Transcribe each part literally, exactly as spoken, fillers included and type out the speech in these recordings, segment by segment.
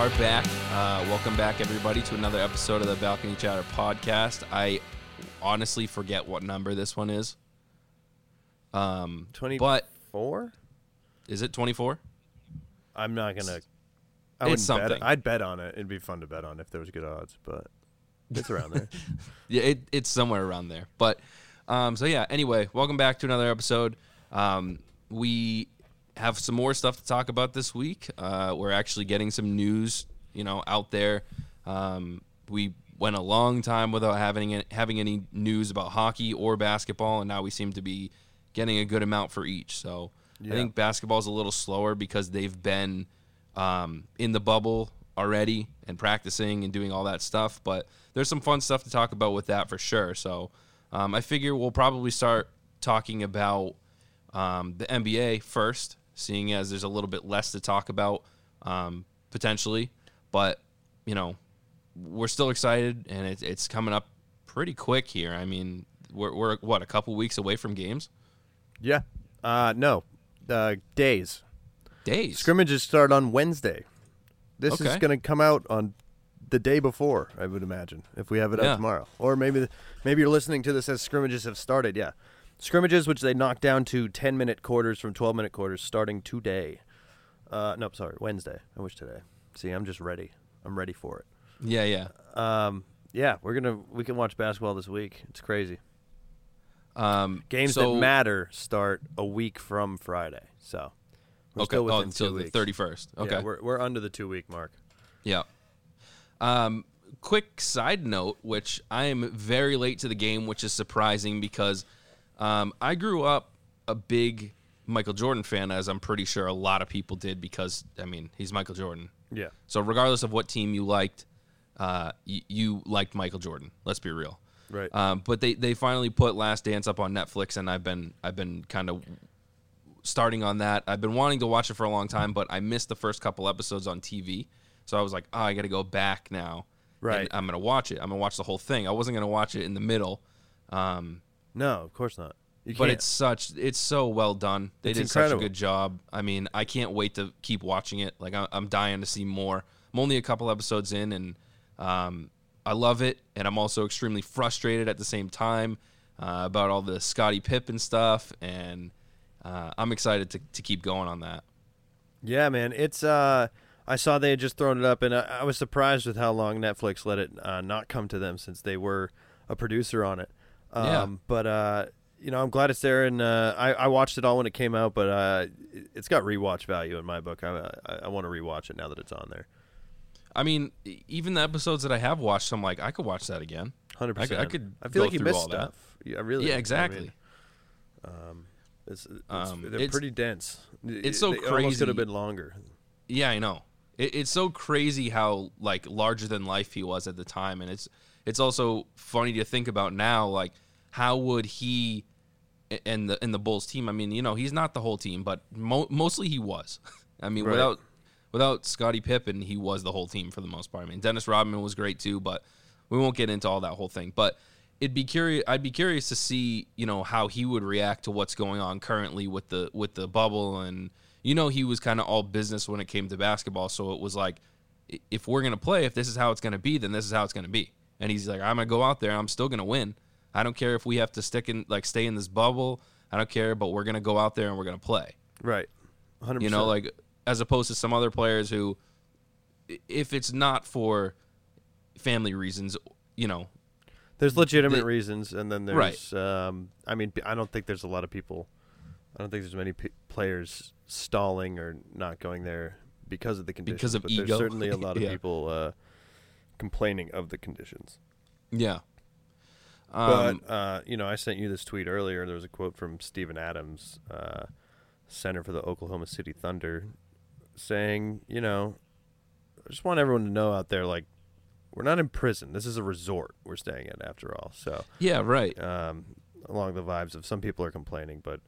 are back. Uh, welcome back, everybody, to another episode of the Balcony Chatter podcast. I honestly forget what number this one is. Um, twenty-four? Is it twenty-four? I'm not going to. It's something. Bet, I'd bet on it. It'd be fun to bet on if there was good odds, but it's around there. yeah, it, it's somewhere around there. But um, so, yeah, anyway, welcome back to another episode. Um, we have some more stuff to talk about this week. Uh, we're actually getting some news, you know, out there. Um, we went a long time without having any, having any news about hockey or basketball, and now we seem to be getting a good amount for each. So yeah. I think basketball is a little slower because they've been um, in the bubble already and practicing and doing all that stuff. But there's some fun stuff to talk about with that for sure. So um, I figure we'll probably start talking about um, the N B A first, seeing as there's a little bit less to talk about um, potentially. But, you know, we're still excited, and it, it's coming up pretty quick here. I mean, we're, we're what, a couple weeks away from games? Yeah. Uh, no. Uh, days. Days? Scrimmages start on Wednesday. This okay. is going to come out on the day before, I would imagine, if we have it yeah. up tomorrow. Or maybe, maybe you're listening to this as scrimmages have started, yeah. Scrimmages, which they knocked down to ten-minute quarters from twelve-minute quarters, starting today. Uh, no, sorry, Wednesday. I wish today. See, I'm just ready. I'm ready for it. Yeah, yeah. Um, yeah, we're gonna we can watch basketball this week. It's crazy. Um, Games so, that matter start a week from Friday. So we're okay, still within oh, until the thirty-first. Okay, yeah, we're we're under the two-week mark. Yeah. Um, quick side note, which I am very late to the game, which is surprising because um, I grew up a big Michael Jordan fan, as I'm pretty sure a lot of people did, because I mean he's Michael Jordan. Yeah. So regardless of what team you liked, uh, y- you liked Michael Jordan. Let's be real. Right. Um, but they, they finally put Last Dance up on Netflix, and I've been I've been kind of starting on that. I've been wanting to watch it for a long time, but I missed the first couple episodes on T V. So I was like, oh, I got to go back now. Right. And I'm gonna watch it. I'm gonna watch the whole thing. I wasn't gonna watch it in the middle. Um, no, of course not. You but can't. it's such it's so well done. They it's did incredible. such a good job. I mean, I can't wait to keep watching it. Like, I'm dying to see more. I'm only a couple episodes in, and um, I love it. And I'm also extremely frustrated at the same time uh, about all the Scottie Pippen stuff. And uh, I'm excited to, to keep going on that. Yeah, man. It's uh, I saw they had just thrown it up, and I, I was surprised with how long Netflix let it uh, not come to them, since they were a producer on it. Um, yeah. But uh. You know, I'm glad it's there, and uh, I, I watched it all when it came out, but uh, it's got rewatch value in my book. I I, I want to rewatch it now that it's on there. I mean, even the episodes that I have watched, I'm like, I could watch that again. one hundred percent. I could, I could I feel go like you missed stuff. That. Yeah, really. Yeah, exactly. I mean, um, it's, it's, um, they're it's, pretty dense. It's so they crazy. It almost could have been longer. Yeah, I know. It, it's so crazy how, like, larger than life he was at the time, and it's it's also funny to think about now, like, how would he... And the and the Bulls team, I mean, you know, he's not the whole team, but mo- mostly he was. I mean, right. without without Scottie Pippen, he was the whole team for the most part. I mean, Dennis Rodman was great too, but we won't get into all that whole thing. But it'd be curious. I'd be curious to see, you know, how he would react to what's going on currently with the with the bubble. And you know, he was kind of all business when it came to basketball, so it was like, if we're gonna play, if this is how it's gonna be, then this is how it's gonna be. And he's like, I'm gonna go out there, I'm still gonna win. I don't care if we have to stick in, like, stay in this bubble. I don't care, but we're going to go out there and we're going to play. Right. one hundred percent. You know, like, as opposed to some other players who, if it's not for family reasons, you know. There's legitimate they, reasons, and then there's, right. um, I mean, I don't think there's a lot of people, I don't think there's many p- players stalling or not going there because of the conditions. Because of but ego. There's certainly a lot of yeah. people uh, complaining of the conditions. Yeah. Um, but, uh, you know, I sent you this tweet earlier. There was a quote from Steven Adams, uh, center for the Oklahoma City Thunder, saying, you know, I just want everyone to know out there, like, we're not in prison. This is a resort we're staying at, after all. So yeah, right. Um, along the vibes of, some people are complaining, but,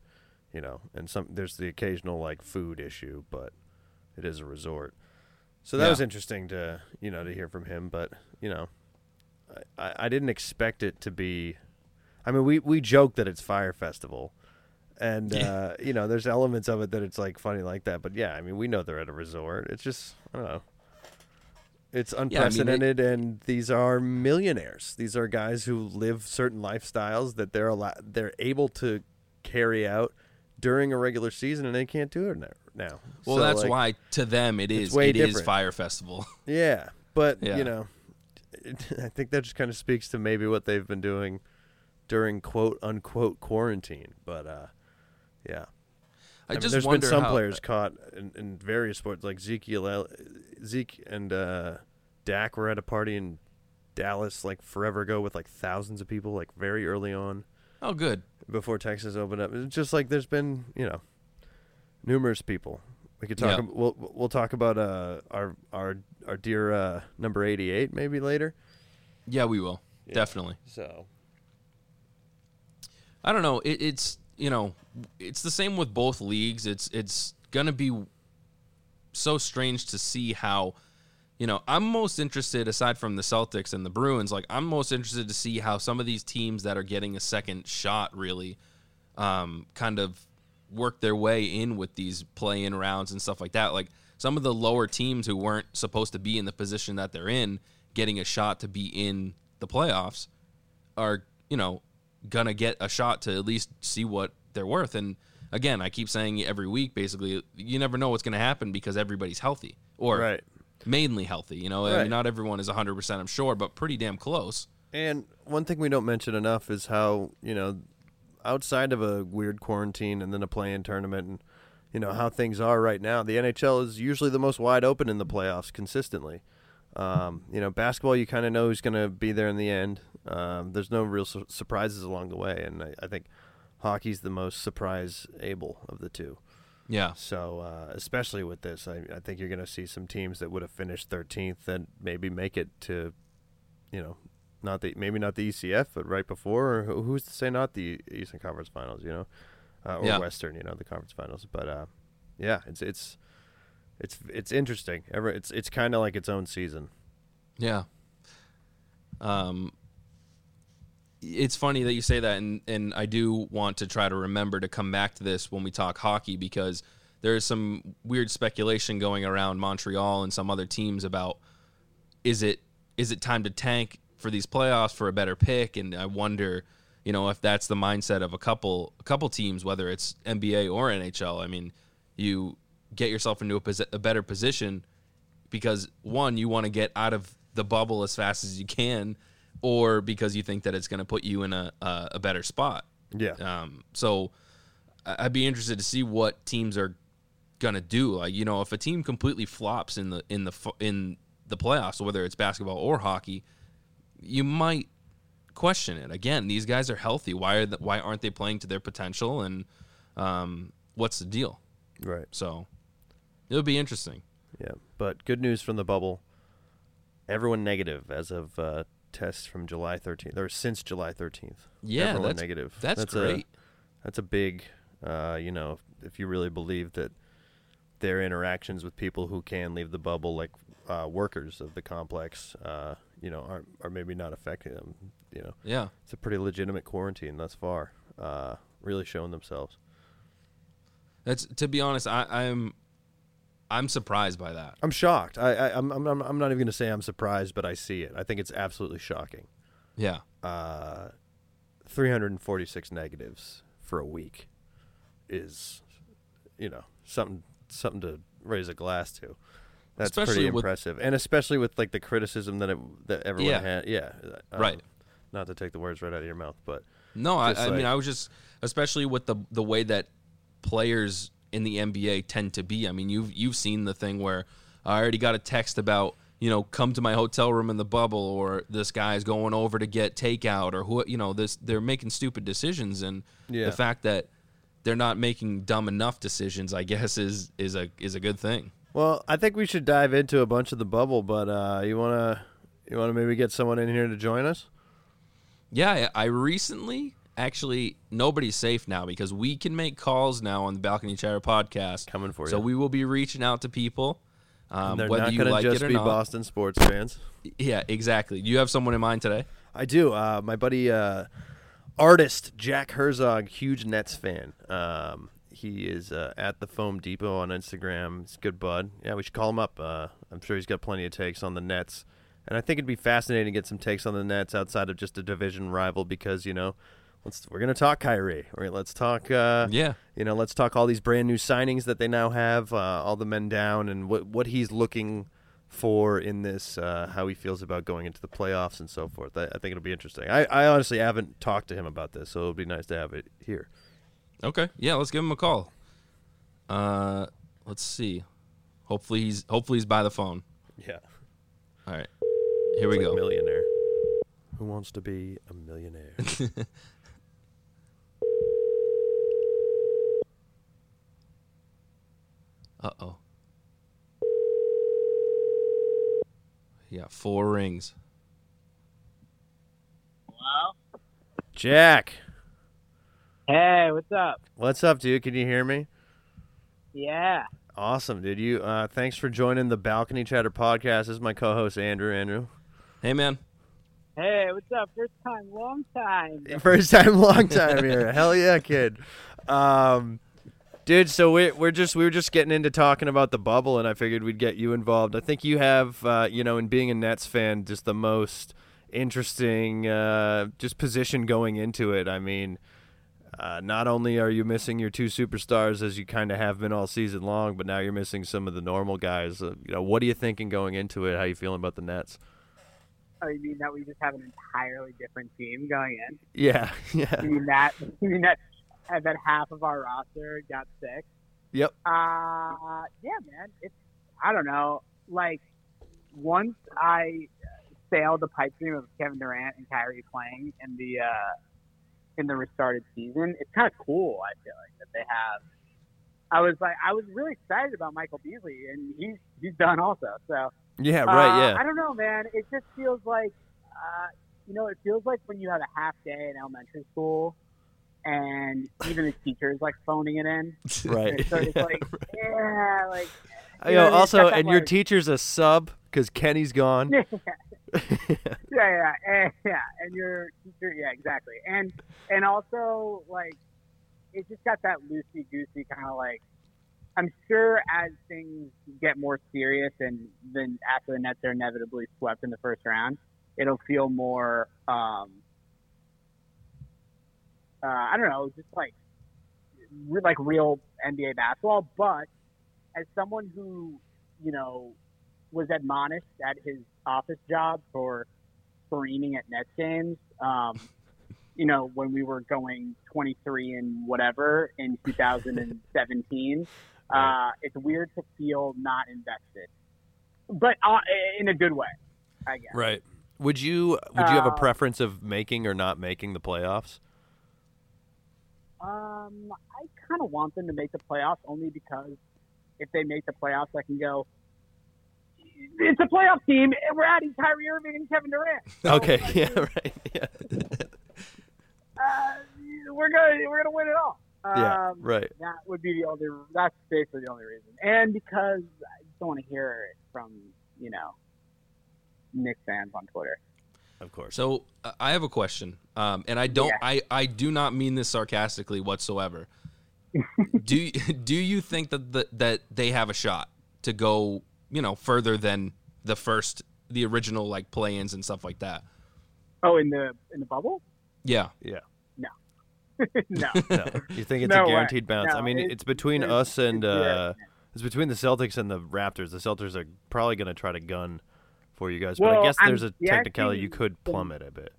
you know, and some there's the occasional, like, food issue, but it is a resort. So that yeah. was interesting to, you know, to hear from him, but, you know. I, I didn't expect it to be. I mean, we, we joke that it's Fire Festival, and yeah. uh, you know, there's elements of it that it's like funny like that. But yeah, I mean, we know they're at a resort. It's just, I don't know. It's unprecedented, yeah, I mean, they, and these are millionaires. These are guys who live certain lifestyles that they're al- they're able to carry out during a regular season, and they can't do it now. Well, so, that's like, why to them it is it different. is Fire Festival. Yeah, but yeah. you know, it, I think that just kind of speaks to maybe what they've been doing during quote unquote quarantine. But uh, yeah. I, I mean, just there's been some players that... caught in, in various sports, like Zeke, Zeke and uh, Dak were at a party in Dallas like forever ago with like thousands of people, like very early on. Oh, good. Before Texas opened up, it's just like there's been, you know, numerous people. We could talk. Yeah. About, we'll we'll talk about uh, our our our dear uh, number eighty-eight maybe later. Yeah, we will yeah. definitely. So I don't know. It, it's. You know, it's the same with both leagues. It's it's going to be so strange to see how, you know, I'm most interested, aside from the Celtics and the Bruins, like I'm most interested to see how some of these teams that are getting a second shot really um, kind of work their way in with these play-in rounds and stuff like that. Like some of the lower teams who weren't supposed to be in the position that they're in, getting a shot to be in the playoffs are, you know, gonna get a shot to at least see what they're worth. And again, I keep saying every week, basically, you never know what's gonna happen because everybody's healthy, or right. mainly healthy. You know, right. I mean, not everyone is one hundred percent, I'm sure, but pretty damn close. And one thing we don't mention enough is how, you know, outside of a weird quarantine and then a play-in tournament and, you know, how things are right now, the N H L is usually the most wide open in the playoffs consistently. Um, you know, basketball, you kind of know who's going to be there in the end. Um, there's no real su- surprises along the way, and I, I think hockey's the most surprise-able of the two. Yeah. So, uh, especially with this, I, I think you're going to see some teams that would have finished thirteenth that maybe make it to, you know, not the maybe not the E C F, but right before. Or who, who's to say not the Eastern Conference Finals, you know, uh, or yeah. Western, you know, the Conference Finals. But uh, yeah, it's it's. It's it's interesting. It's it's kind of like its own season. Yeah. Um. It's funny that you say that, and, and I do want to try to remember to come back to this when we talk hockey, because there is some weird speculation going around Montreal and some other teams about is it is it time to tank for these playoffs for a better pick, and I wonder, you know, if that's the mindset of a couple a couple teams, whether it's N B A or N H L. I mean, you. Get yourself into a, posi- a better position because, one, you want to get out of the bubble as fast as you can, or because you think that it's going to put you in a, a, a better spot. Yeah. Um, so I'd be interested to see what teams are going to do. Like, you know, if a team completely flops in the in the in the playoffs, whether it's basketball or hockey, you might question it. Again, these guys are healthy. Why are the, why aren't they playing to their potential? And um, what's the deal? Right. So. It'll be interesting. Yeah, but good news from the bubble. Everyone negative as of uh, tests from July thirteenth, or since July thirteenth. Yeah, everyone that's, negative. That's, that's great. A, that's a big, uh, you know, if, if you really believe that their interactions with people who can leave the bubble, like uh, workers of the complex, uh, you know, are, are maybe not affecting them, you know. Yeah. It's a pretty legitimate quarantine thus far, uh, really showing themselves. That's to be honest, I, I'm... I'm surprised by that. I'm shocked. I, I, I'm, I'm, I'm not even going to say I'm surprised, but I see it. I think it's absolutely shocking. Yeah. Uh, three hundred forty-six negatives for a week is, you know, something something to raise a glass to. That's especially pretty impressive, with, and especially with like the criticism that it, that everyone yeah. had. Yeah. Um, right. Not to take the words right out of your mouth, but no, I, like, I mean I was just especially with the the way that players. In the N B A tend to be. I mean, you've you've seen the thing where I already got a text about, you know, come to my hotel room in the bubble, or this guy's going over to get takeout, or who, you know, this they're making stupid decisions, and yeah. the fact that they're not making dumb enough decisions, I guess, is is a is a good thing. Well, I think we should dive into a bunch of the bubble, but uh, you wanna you wanna maybe get someone in here to join us? Yeah, I recently. Actually, nobody's safe now because we can make calls now on the Balcony Chatter podcast. Coming for you. So we will be reaching out to people. Um, they're whether not going like to just be not. Boston sports fans. Yeah, exactly. Do you have someone in mind today? I do. Uh, my buddy, uh, artist Jack Herzog, huge Nets fan. Um, He is uh, at the Foam Depot on Instagram. He's a good bud. Yeah, we should call him up. Uh, I'm sure he's got plenty of takes on the Nets. And I think it'd be fascinating to get some takes on the Nets outside of just a division rival because, you know, let's we're going to talk Kyrie. Right, let's talk uh, yeah. you know, let's talk all these brand new signings that they now have, uh, all the men down, and what what he's looking for in this, uh, how he feels about going into the playoffs and so forth. I, I think it'll be interesting. I, I honestly haven't talked to him about this, so it'll be nice to have it here. Okay. Yeah, let's give him a call. Uh, let's see. Hopefully he's hopefully he's by the phone. Yeah. All right. Here it's we like go. Millionaire. Who wants to be a millionaire? Uh-oh. He got four rings. Hello? Jack. Hey, what's up? What's up, dude? Can you hear me? Yeah. Awesome, dude. You uh, thanks for joining the Balcony Chatter podcast. This is my co-host, Andrew. Andrew. Hey, man. Hey, what's up? First time, long time. First time, long time here. Hell yeah, kid. Um, dude, so we, we're just we were just getting into talking about the bubble, and I figured we'd get you involved. I think you have, uh, you know, in being a Nets fan, just the most interesting uh, just position going into it. I mean, Uh, not only are you missing your two superstars, as you kind of have been all season long, but now you're missing some of the normal guys. Uh, you know, what are you thinking going into it? How are you feeling about the Nets? Oh, you mean that we just have an entirely different team going in? Yeah, yeah. You mean that? You mean that? And then half of our roster got sick. Yep. Uh, yeah, man. It's I don't know. Like once I sailed the pipe dream of Kevin Durant and Kyrie playing in the. Uh, in the restarted season, it's kind of cool, I feel like, that they have. I was like, I was really excited about Michael Beasley, and he's he's done also. So yeah, right, uh, yeah. I don't know, man. It just feels like, uh, you know, it feels like when you have a half day in elementary school, and even the teacher is like phoning it in. Right. So it's yeah, like, right. yeah, like. You know, know, also, and like, your teacher's a sub because Kenny's gone. Yeah. yeah, yeah, and, yeah, and your teacher, yeah, exactly, and and also like it just got that loosey goosey kind of like. I'm sure as things get more serious and then after the Nets are inevitably swept in the first round, it'll feel more. Um, uh, I don't know, just like like real N B A basketball. But as someone who you know was admonished at his office job for screaming at Nets games, um, you know, when we were going twenty-three and whatever in two thousand seventeen. uh, it's weird to feel not invested, but uh, in a good way, I guess. Right. Would you, would you have a preference of making or not making the playoffs? Um, I kind of want them to make the playoffs only because if they make the playoffs, I can go, it's a playoff team, and we're adding Kyrie Irving and Kevin Durant. So, okay, like, yeah, right. Yeah. uh, we're gonna we're gonna win it all. Um, yeah, right. That would be the only. That's basically the only reason, and because I just don't want to hear it from you know Knicks fans on Twitter. Of course. So uh, I have a question, um, and I don't. Yeah. I, I do not mean this sarcastically whatsoever. do Do you think that the, that they have a shot to go? You know, further than the first, the original, like, play-ins and stuff like that. Oh, in the in the bubble? Yeah. Yeah. No. no. no. You think it's no a guaranteed way. bounce? No, I mean, it's, it's between it's, us and uh, – it's between the Celtics and the Raptors. The Celtics are probably going to try to gun for you guys. Well, but I guess I'm, there's a technicality you could plummet a bit.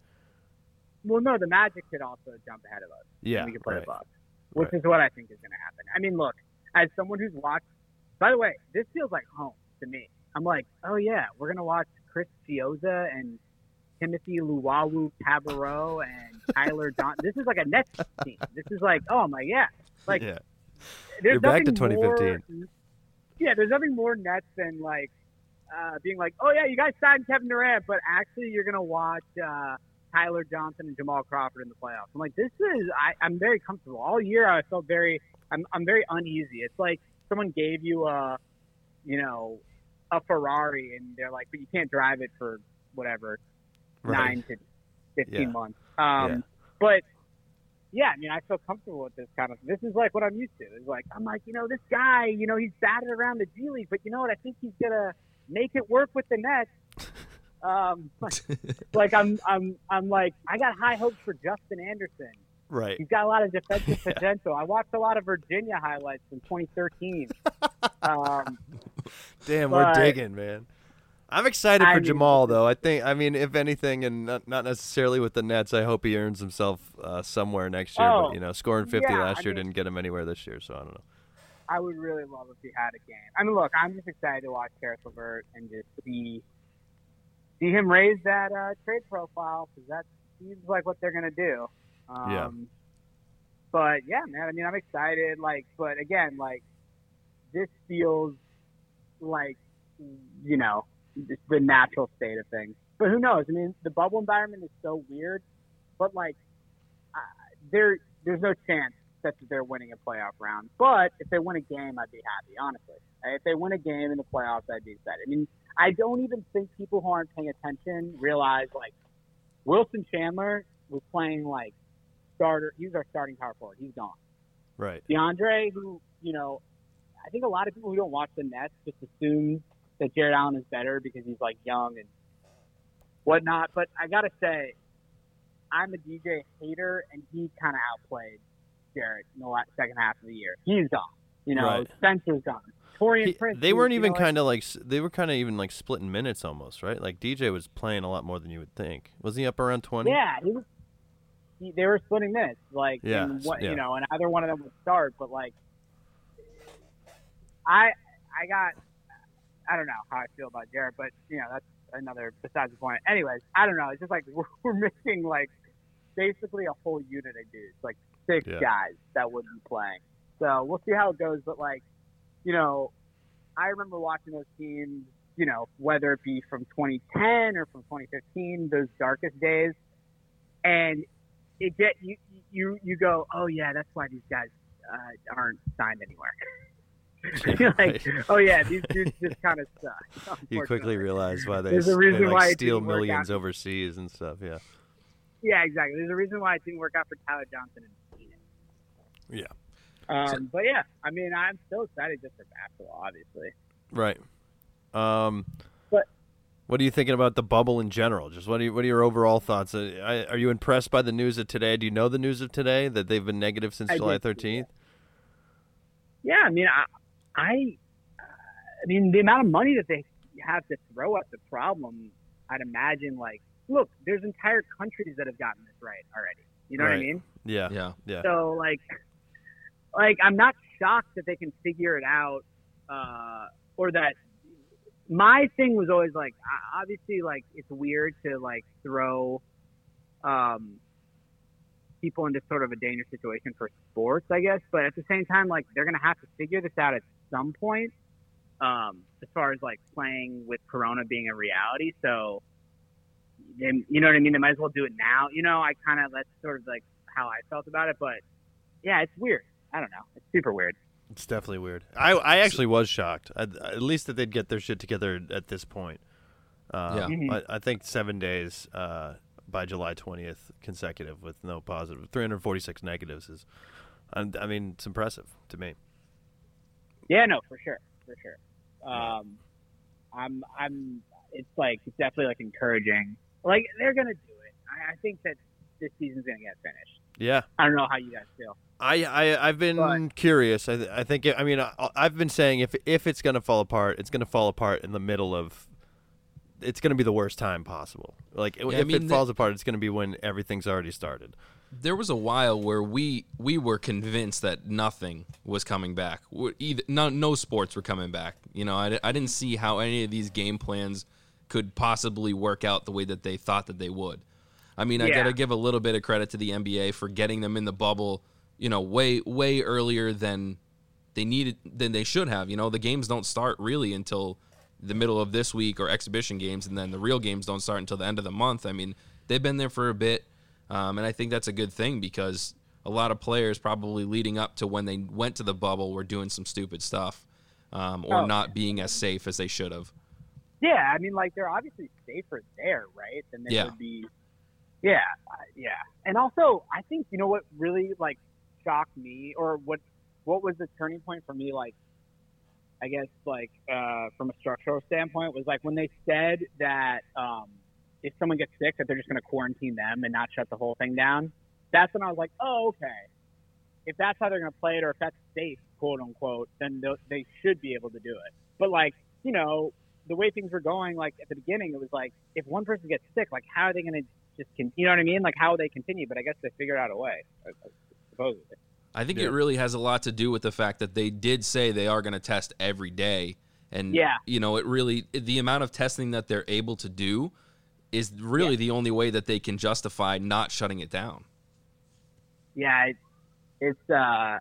Well, no, the Magic could also jump ahead of us. Yeah. We could play right. above, which right. is what I think is going to happen. I mean, look, as someone who's watched – by the way, this feels like home. To me, I'm like, oh yeah, we're gonna watch Chris Chioza and Timothy Luwawu Cabarro and Tyler Johnson. This is like a Nets team. This is like, oh, I'm like, yeah, like yeah. You're back to twenty fifteen. More, yeah, there's nothing more Nets than like uh, being like, oh yeah, you guys signed Kevin Durant, but actually you're gonna watch uh, Tyler Johnson and Jamal Crawford in the playoffs. I'm like, this is I, I'm very comfortable. All year I felt very, I'm I'm very uneasy. It's like someone gave you a, you know. a Ferrari and they're like, but you can't drive it for whatever right. nine to fifteen yeah. months. Um, yeah. But yeah, I mean, I feel comfortable with this kind of – this is, like, what I'm used to. It's like, I'm like, you know, this guy, you know, he's batted around the G League, but you know what? I think he's going to make it work with the Nets. Um, like, like, I'm, I'm, I'm like, I got high hopes for Justin Anderson. Right. He's got a lot of defensive yeah. potential. I watched a lot of Virginia highlights from twenty thirteen. um, Damn, but, we're digging, man. I'm excited I for mean, Jamal, though. I think, I mean, if anything, and not, not necessarily with the Nets, I hope he earns himself uh, somewhere next year. Oh, but, you know, scoring fifty yeah, last I year mean, didn't get him anywhere this year, so I don't know. I would really love if he had a game. I mean, look, I'm just excited to watch Karis LeVert and just see see him raise that uh, trade profile, because that seems like what they're going to do. Um, yeah. But, yeah, man, I mean, I'm excited. Like, but, again, like, this feels like, you know, just the natural state of things. But who knows? I mean, the bubble environment is so weird, but, like, uh, there, there's no chance that they're winning a playoff round. But if they win a game, I'd be happy, honestly. If they win a game in the playoffs, I'd be excited. I mean, I don't even think people who aren't paying attention realize, like, Wilson Chandler was playing, like, starter. He was our starting power forward. He's gone. Right. DeAndre, who, you know, I think a lot of people who don't watch the Nets just assume that Jared Allen is better because he's, like, young and whatnot. But I got to say, I'm a D J hater, and he kind of outplayed Jared in the last second half of the year. He's gone. You know, right. Spencer's gone. Torian he, Prince. They weren't was, even you know, kind of, like, they were kind of even, like, splitting minutes almost, right? Like, D J was playing a lot more than you would think. Wasn't he up around twenty? Yeah, he was. He, they were splitting minutes. Like, yeah, and what, yeah. you know, and either one of them would start. But, like, I, I got... I don't know how I feel about Jared, but, you know, that's another besides the point. Anyways, I don't know. It's just like we're, we're missing, like, basically a whole unit of dudes, like six yeah. guys that wouldn't be playing. So we'll see how it goes. But, like, you know, I remember watching those teams, you know, whether it be from twenty ten or from twenty fifteen, those darkest days. And it get you, you, you go, oh, yeah, that's why these guys uh, aren't signed anywhere. You're like, right. oh yeah, these dudes just kind of suck. You quickly realize why they, There's a reason they like, why steal millions overseas and stuff. Yeah. Yeah, exactly. There's a reason why it didn't work out for Tyler Johnson and Phoenix. Yeah. Um, so, but yeah, I mean, I'm so excited just for basketball, obviously. Right. Um, but what are you thinking about the bubble in general? Just what are you, what are your overall thoughts? Are, are you impressed by the news of today? Do you know the news of today that they've been negative since I July thirteenth? Yeah, I mean, I. I, uh, I mean, the amount of money that they have to throw at the problem, I'd imagine, like, look, there's entire countries that have gotten this right already. You know right. what I mean? Yeah, yeah, yeah. So, like, like I'm not shocked that they can figure it out, uh, or that my thing was always, like, obviously, like, it's weird to, like, throw um, people into sort of a dangerous situation for sports, I guess. But at the same time, like, they're going to have to figure this out at some point, um, as far as, like, playing with Corona being a reality. So, they, you know what I mean? They might as well do it now. You know, I kind of, that's sort of, like, how I felt about it. But, yeah, it's weird. I don't know. It's super weird. It's definitely weird. I, I actually was shocked, I, at least that they'd get their shit together at this point. Um, yeah. Mm-hmm. I, I think seven days uh, by July twentieth consecutive with no positive, three hundred forty-six negatives is, I mean, it's impressive to me. Yeah, no, for sure, for sure. Um, I'm, I'm. It's like it's definitely like encouraging. Like they're gonna do it. I, I think that this season's gonna get finished. Yeah. I don't know how you guys feel. I, I I've been but, curious. I, I think. It, I mean, I, I've been saying if if it's gonna fall apart, it's gonna fall apart in the middle of. It's gonna be the worst time possible. Like yeah, if I mean, it the, falls apart, it's gonna be when everything's already started. There was a while where we, we were convinced that nothing was coming back. Either, no, no sports were coming back. You know, I, I didn't see how any of these game plans could possibly work out the way that they thought that they would. I mean, yeah. I got to give a little bit of credit to the N B A for getting them in the bubble, you know, way, way earlier than they needed, than they should have. You know, the games don't start really until the middle of this week or exhibition games, and then the real games don't start until the end of the month. I mean, they've been there for a bit. Um, and I think that's a good thing because a lot of players probably leading up to when they went to the bubble were doing some stupid stuff um, or oh. not being as safe as they should have. Yeah, I mean, like, they're obviously safer there, right? Than they yeah. would be. Yeah, yeah. And also, I think, you know what really, like, shocked me, or what what was the turning point for me, like, I guess, like, uh, from a structural standpoint, was, like, when they said that um, if someone gets sick, that they're just going to quarantine them and not shut the whole thing down. That's when I was like, oh, okay. If that's how they're going to play it, or if that's safe, quote unquote, then they should be able to do it. But, like, you know, the way things were going, like, at the beginning, it was like, if one person gets sick, like, how are they going to just, con- you know what I mean? Like, how will they continue? But I guess they figured out a way, supposedly. I think yeah. it really has a lot to do with the fact that they did say they are going to test every day. And, yeah. you know, it really, the amount of testing that they're able to do is really yeah. the only way that they can justify not shutting it down. Yeah, it's, it's uh,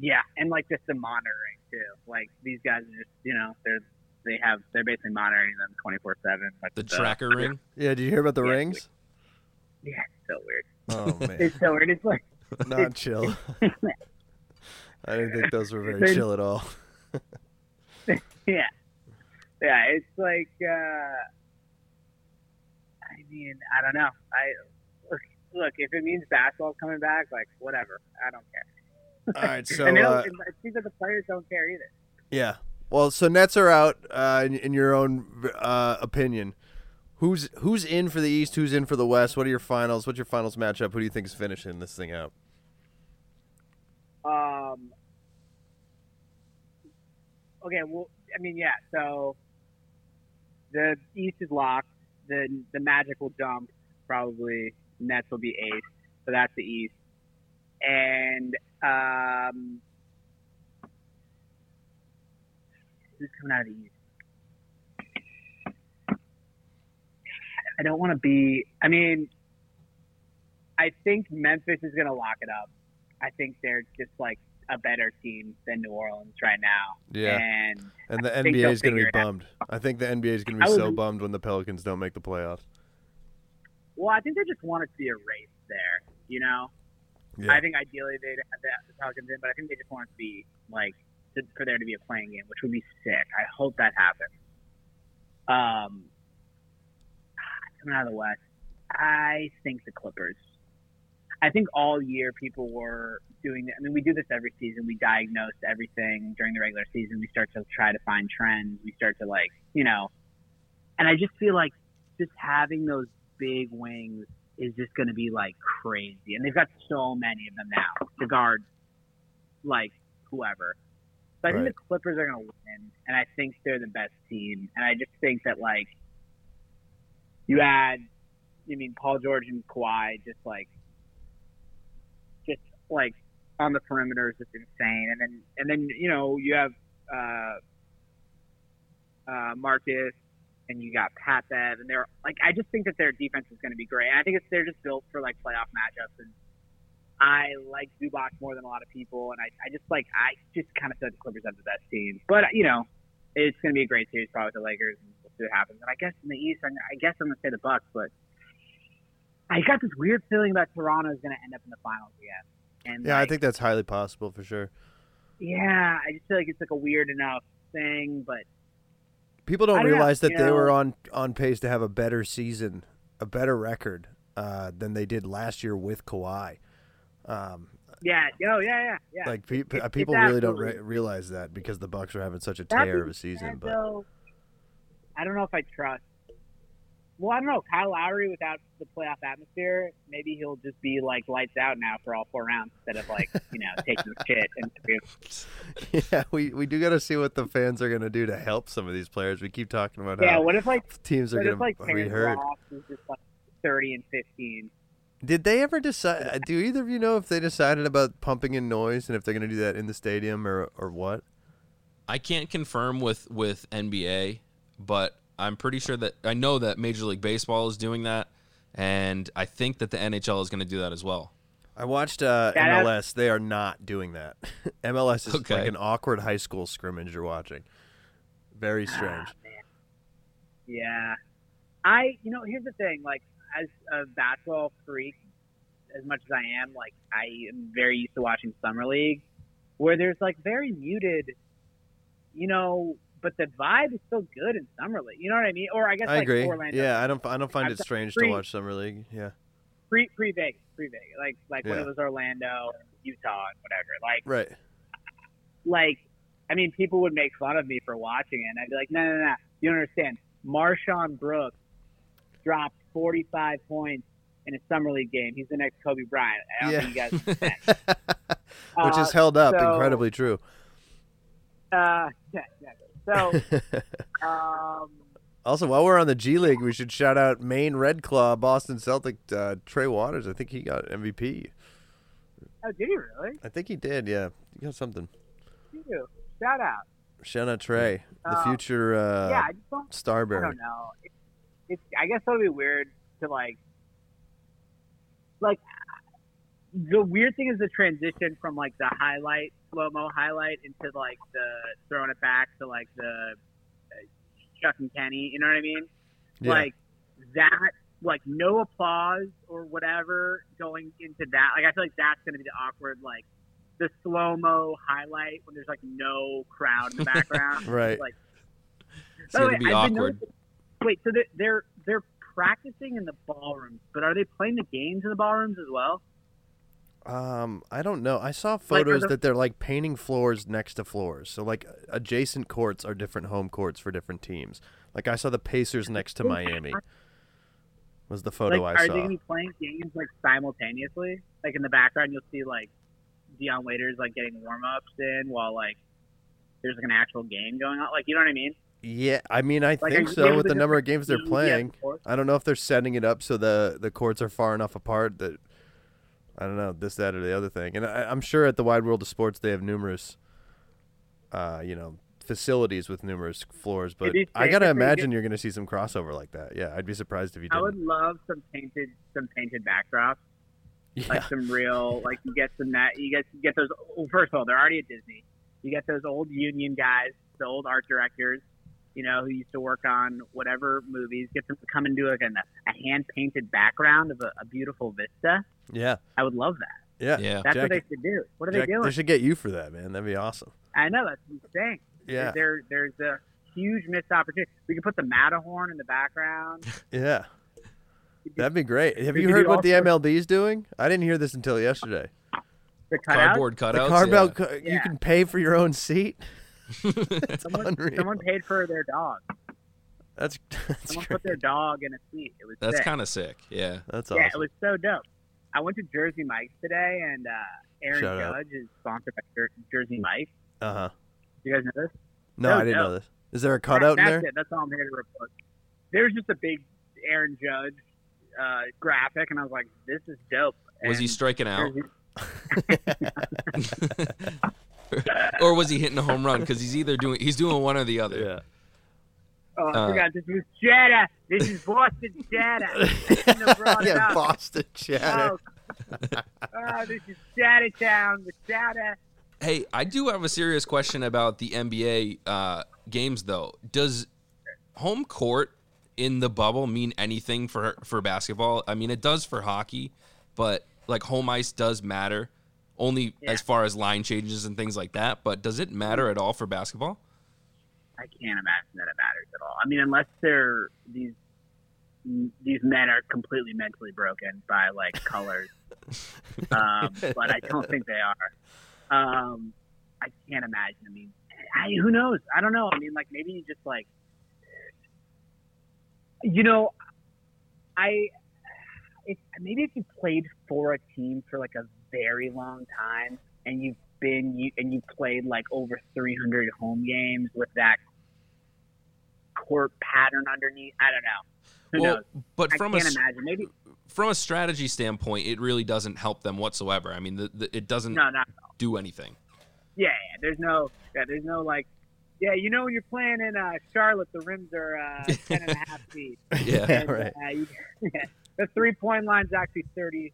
yeah, and, like, just the monitoring, too. Like, these guys are just, you know, they're they have they're basically monitoring them twenty-four seven. The tracker ring? Yeah, did you hear about the yeah, rings? Yeah, it's so weird. Oh, man. It's so weird. It's, like... Not it's, chill. It's, I didn't think those were very chill at all. yeah. Yeah, it's, like, uh... I mean, I don't know. I... Look, if it means basketball's coming back, like, whatever. I don't care. All right, so... and uh, it seems that the players don't care either. Yeah. Well, so Nets are out, uh, in, in your own uh, opinion. Who's who's in for the East? Who's in for the West? What are your finals? What's your finals matchup? Who do you think is finishing this thing out? Um. Okay, well, I mean, yeah, so the East is locked. The, the Magic will jump, probably... Nets will be eighth, so that's the East. And um, who's coming out of the East? I don't want to be. I mean, I think Memphis is going to lock it up. I think they're just like a better team than New Orleans right now. Yeah, and, and the N B A is going to be bummed. Out. I think the N B A is going to be was, so bummed when the Pelicans don't make the playoffs. Well, I think they just want it to be a race there, you know? Yeah. I think ideally they'd have the Pelicans in, but I think they just want it to be, like, just for there to be a playing game, which would be sick. I hope that happens. Um, coming out of the West, I think the Clippers. I think all year people were doing – I mean, we do this every season. We diagnose everything during the regular season. We start to try to find trends. We start to, like, you know – and I just feel like just having those – big wings is just going to be like crazy, and they've got so many of them now to guard like whoever. So I right. think the Clippers are going to win, and I think they're the best team. And I just think that like you add, I mean, Paul George and Kawhi just like just like on the perimeter is just insane. And then and then you know you have uh, uh, Marcus. And you got Pat Bev, and they're like, I just think that their defense is going to be great. And I think it's they're just built for like playoff matchups. And I like Zubac more than a lot of people, and I, I just like I just kind of said the Clippers have the best team, but you know, it's going to be a great series probably with the Lakers, and we'll see what happens. And I guess in the East, I'm, I guess I'm going to say the Bucks, but I got this weird feeling that Toronto is going to end up in the finals again. And yeah, like, I think that's highly possible for sure. Yeah, I just feel like it's like a weird enough thing, but. People don't, don't realize know, that you know, they were on, on pace to have a better season, a better record uh, than they did last year with Kawhi. Um, yeah, oh, yeah, yeah, yeah. Like pe- it's, people it's really don't re- realize that because the Bucks are having such a tear of a season. But though, I don't know if I trust. Well, I don't know. Kyle Lowry without the playoff atmosphere, maybe he'll just be like lights out now for all four rounds instead of like you know taking shit and yeah, we we do got to see what the fans are gonna do to help some of these players. We keep talking about yeah. How what if like teams are gonna if, like, be hurt? Just, like, Thirty and fifteen. Did they ever decide? Do either of you know if they decided about pumping in noise and if they're gonna do that in the stadium or or what? I can't confirm with with N B A, but. I'm pretty sure that I know that Major League Baseball is doing that, and I think that the N H L is going to do that as well. I watched uh, M L S. They are not doing that. M L S is okay. Like an awkward high school scrimmage you're watching. Very strange. Ah, man. Yeah. I, you know, here's the thing. Like, as a basketball freak, as much as I am, like, I am very used to watching Summer League, where there's, like, very muted, you know, but the vibe is still good in Summer League. You know what I mean? Or I guess I like agree. Orlando. Yeah, I don't I don't find I'm it strange to watch Summer League. Yeah. pre pre Vegas, pre Vegas, like like yeah. one of those Orlando, Utah, and whatever. Like, right. Like, I mean, people would make fun of me for watching it. And I'd be like, no, no, no, you don't understand. Marshawn Brooks dropped forty-five points in a summer league game. He's the next Kobe Bryant. I don't yeah. think you guys understand. Which uh, is held up so, incredibly true. Uh, yeah, exactly. So, um. Also, while we're on the G League, we should shout out Maine Red Claw, Boston Celtic, uh, Trey Waters. I think he got M V P. Oh, did he really? I think he did, yeah. He got something. Thank you. Shout out. Shout out Trey, the um, future uh, yeah, I just don't, Starberry. I don't know. It, it's, I guess it'll be weird to, like, like, the weird thing is the transition from, like, the highlight, slow-mo highlight into, like, the throwing it back to, like, the Chuck and Kenny, you know what I mean? Yeah. Like that, like no applause or whatever going into that. Like I feel like that's going to be the awkward, like the slow mo highlight when there's like no crowd in the background, right? Like it's going to be I've awkward. Wait, so they're, they're they're practicing in the ballrooms, but are they playing the games in the ballrooms as well? Um, I don't know. I saw photos like, that they're like painting floors next to floors. So like adjacent courts are different home courts for different teams. Like I saw the Pacers next to Miami was the photo like, I are saw. Are they going to be playing games like simultaneously? Like in the background, you'll see like Deion Waiters like getting warm ups in while like there's like an actual game going on. Like, you know what I mean? Yeah, I mean, I like, think so with the number of games they're playing. Yeah, I don't know if they're setting it up so the, the courts are far enough apart that I don't know, this, that, or the other thing. And I, I'm sure at the Wide World of Sports they have numerous, uh, you know, facilities with numerous floors. But I got to imagine you're going to see some crossover like that. Yeah, I'd be surprised if you didn't. I would love some painted some painted backdrops. Yeah. Like some real, like you get some that, you get, you get those, well, first of all, they're already at Disney. You get those old union guys, the old art directors, you know, who used to work on whatever movies, get them to come and do like a, a hand-painted background of a, a beautiful vista. Yeah. I would love that. Yeah. yeah. That's Jack, what they should do. What are Jack, they doing? They should get you for that, man. That'd be awesome. I know. That's insane. Yeah. There, there's a huge missed opportunity. We could put the Matterhorn in the background. yeah. Do, That'd be great. Have you heard what the M L B is doing? I didn't hear this until yesterday. The cutouts? Cardboard cutouts. The cardboard yeah. cu- yeah. You can pay for your own seat. someone, someone paid for their dog. That's, that's Someone great. put their dog in a seat. It was That's kind of sick. Yeah. That's awesome. Yeah, it was so dope. I went to Jersey Mike's today, and uh, Aaron Shout Judge out. is sponsored by Jer- Jersey Mike. Uh huh. You guys know this? No, I didn't dope. know this. Is there a cutout that, in there? That's it. That's all I'm here to report. There's just a big Aaron Judge uh, graphic, and I was like, "This is dope." And was he striking out? Jersey- Or was he hitting a home run? Because he's either doing he's doing one or the other. Yeah. Oh, I uh, forgot. This was Cheddar. This is Boston Cheddar. yeah, up. Boston Cheddar. Oh. oh, this is Cheddar Town with Cheddar. Hey, I do have a serious question about the N B A uh, games, though. Does home court in the bubble mean anything for for basketball? I mean, it does for hockey, but like home ice does matter. Only yeah. as far as line changes and things like that, but does it matter at all for basketball? I can't imagine that it matters at all. I mean, unless they're these these men are completely mentally broken by like colors, um, but I don't think they are. Um, I can't imagine. I mean, I, who knows? I don't know. I mean, like maybe you just like, you know, I it, maybe if you played for a team for like a very long time and you've been you and you played like over three hundred home games with that court pattern underneath. I don't know. Who well, knows? But I from can't a imagine. Maybe from a strategy standpoint, it really doesn't help them whatsoever. I mean, the, the, it doesn't no, not at all. do anything. Yeah, yeah, there's no, yeah, there's no like, yeah, you know, when you're playing in uh, Charlotte, the rims are uh, ten and a half feet. yeah, and, right. Uh, you, yeah, the three point line's actually thirty.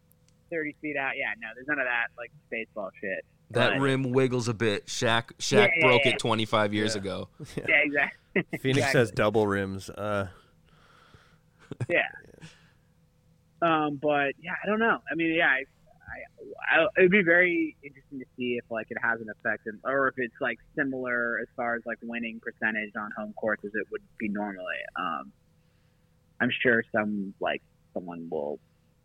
thirty feet out. Yeah, no, there's none of that, like, baseball shit. That but, rim wiggles a bit. Shaq Shaq yeah, yeah, broke yeah. it twenty-five years yeah. ago. Yeah, yeah exactly. Phoenix exactly. has double rims. Uh... Yeah. Um, but, yeah, I don't know. I mean, yeah, I, I, I, it would be very interesting to see if, like, it has an effect in, or if it's, like, similar as far as, like, winning percentage on home courts as it would be normally. Um, I'm sure some, like, someone will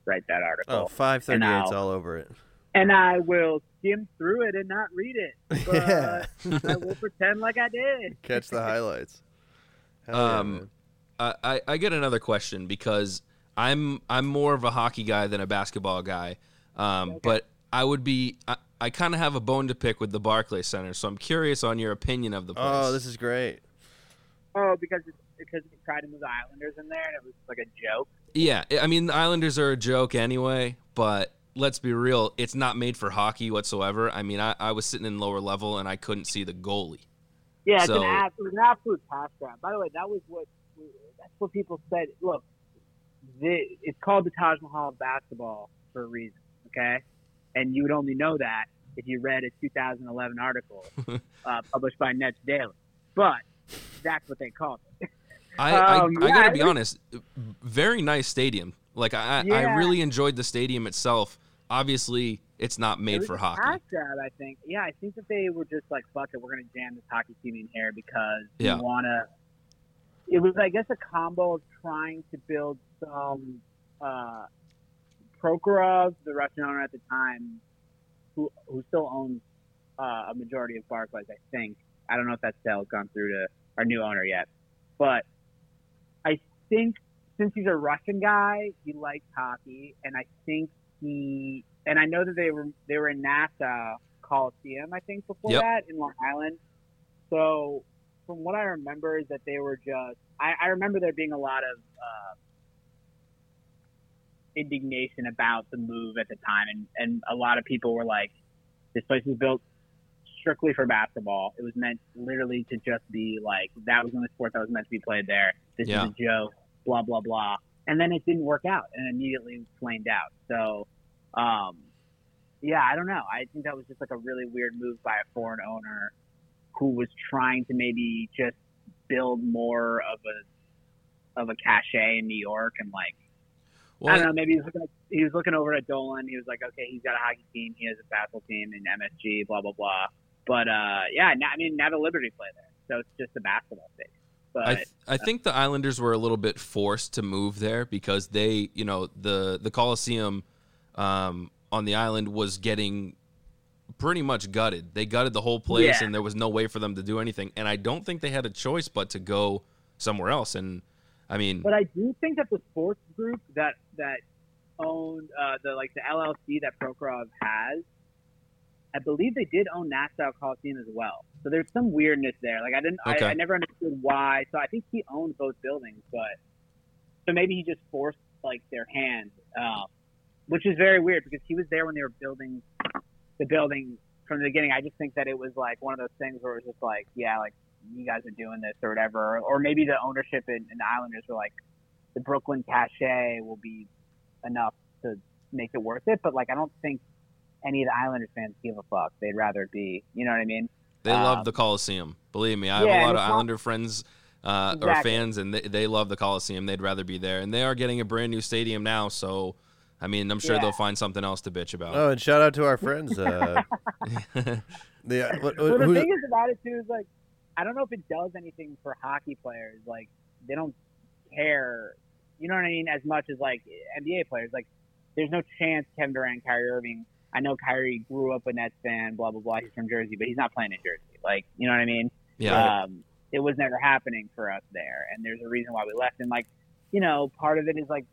write that article. Oh, five thirty-eight's all over it. And I will skim through it and not read it. But yeah. I will pretend like I did. Catch the highlights. Hell um, yeah, I, I get another question because I'm I'm more of a hockey guy than a basketball guy. Um, okay. But I would be I, I kind of have a bone to pick with the Barclays Center, so I'm curious on your opinion of the place. Oh, this is great. Oh, because it's, because we tried to move the Islanders in there and it was like a joke. Yeah, I mean the Islanders are a joke anyway, but let's be real, it's not made for hockey whatsoever. I mean, I, I was sitting in lower level and I couldn't see the goalie. Yeah, it's so, an ab- it was an absolute pass grab. By the way, that was what that's what people said. Look, the, it's called the Taj Mahal of basketball for a reason, okay? And you would only know that if you read a two thousand eleven article uh, published by Nets Daily. But that's what they called it. I, um, I, I yeah, got to be honest, very nice stadium. Like, I, yeah. I really enjoyed the stadium itself. Obviously, it's not made it for hockey. Pass grab, I think. Yeah, I think that they were just like, fuck it, we're going to jam this hockey team in here because yeah. we want to. It was, I guess, a combo of trying to build some uh, Prokhorov, the Russian owner at the time, who who still owns uh, a majority of Barclays, I think. I don't know if that sale has gone through to our new owner yet. But I think since he's a Russian guy, he likes hockey, and I think he and I know that they were they were in Nassau Coliseum, I think, before yep. that in Long Island. So from what I remember is that they were just I, I remember there being a lot of uh, indignation about the move at the time, and, and a lot of people were like, this place was built strictly for basketball. It was meant literally to just be like, that was the only sport that was meant to be played there. This yeah. is a joke, blah, blah, blah. And then it didn't work out and immediately flamed out. So, um, yeah, I don't know. I think that was just like a really weird move by a foreign owner who was trying to maybe just build more of a, of a cachet in New York. And like, well, I don't know, maybe he was looking, he was looking over at Dolan. He was like, okay, he's got a hockey team. He has a basketball team and M S G, blah, blah, blah. But, uh, yeah, now, I mean, now the Liberty play there, so it's just a basketball thing. But I, th- I uh, think the Islanders were a little bit forced to move there because they, you know, the, the Coliseum um, on the island was getting pretty much gutted. They gutted the whole place, yeah. and there was no way for them to do anything. And I don't think they had a choice but to go somewhere else. And, I mean... But I do think that the sports group that, that owned, uh, the like, the L L C that Prokhorov has, I believe they did own Nassau Coliseum as well. So there's some weirdness there. Like I didn't, okay. I, I never understood why. So I think he owned both buildings, but so maybe he just forced like their hand, um, which is very weird because he was there when they were building the building from the beginning. I just think that it was like one of those things where it was just like, yeah, like you guys are doing this or whatever, or maybe the ownership and the Islanders were like, the Brooklyn cachet will be enough to make it worth it. But like, I don't think any of the Islanders fans give a fuck. They'd rather be, you know what I mean? They um, love the Coliseum. Believe me, I have yeah, a lot of Islander not... friends uh, exactly. or fans, and they, they love the Coliseum. They'd rather be there. And they are getting a brand-new stadium now, so, I mean, I'm sure yeah. they'll find something else to bitch about. Oh, and shout out to our friends. Uh, the, uh, what, well, the who... thing is about it, too, is, like, I don't know if it does anything for hockey players. Like, they don't care, you know what I mean, as much as, like, N B A players. Like, there's no chance Kevin Durant, Kyrie Irving, I know Kyrie grew up a Nets fan, blah, blah, blah. He's from Jersey, but he's not playing in Jersey. Like, you know what I mean? Yeah. Um, it was never happening for us there, and there's a reason why we left. And, like, you know, part of it is, like,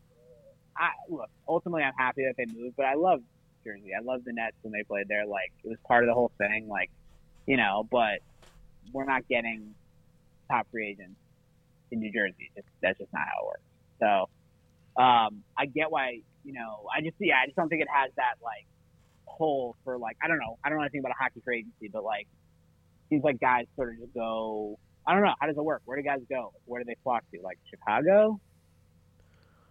I look, ultimately I'm happy that they moved, but I love Jersey. I love the Nets when they played there. Like, it was part of the whole thing. Like, you know, but we're not getting top free agents in New Jersey. Just, that's just not how it works. So um, I get why, you know, I just, yeah, I just don't think it has that, like, hole for like I don't know I don't know anything about a hockey free agency, but like seems like guys sort of just go, I don't know, how does it work? Where do guys go? Where do they flock to? Like Chicago,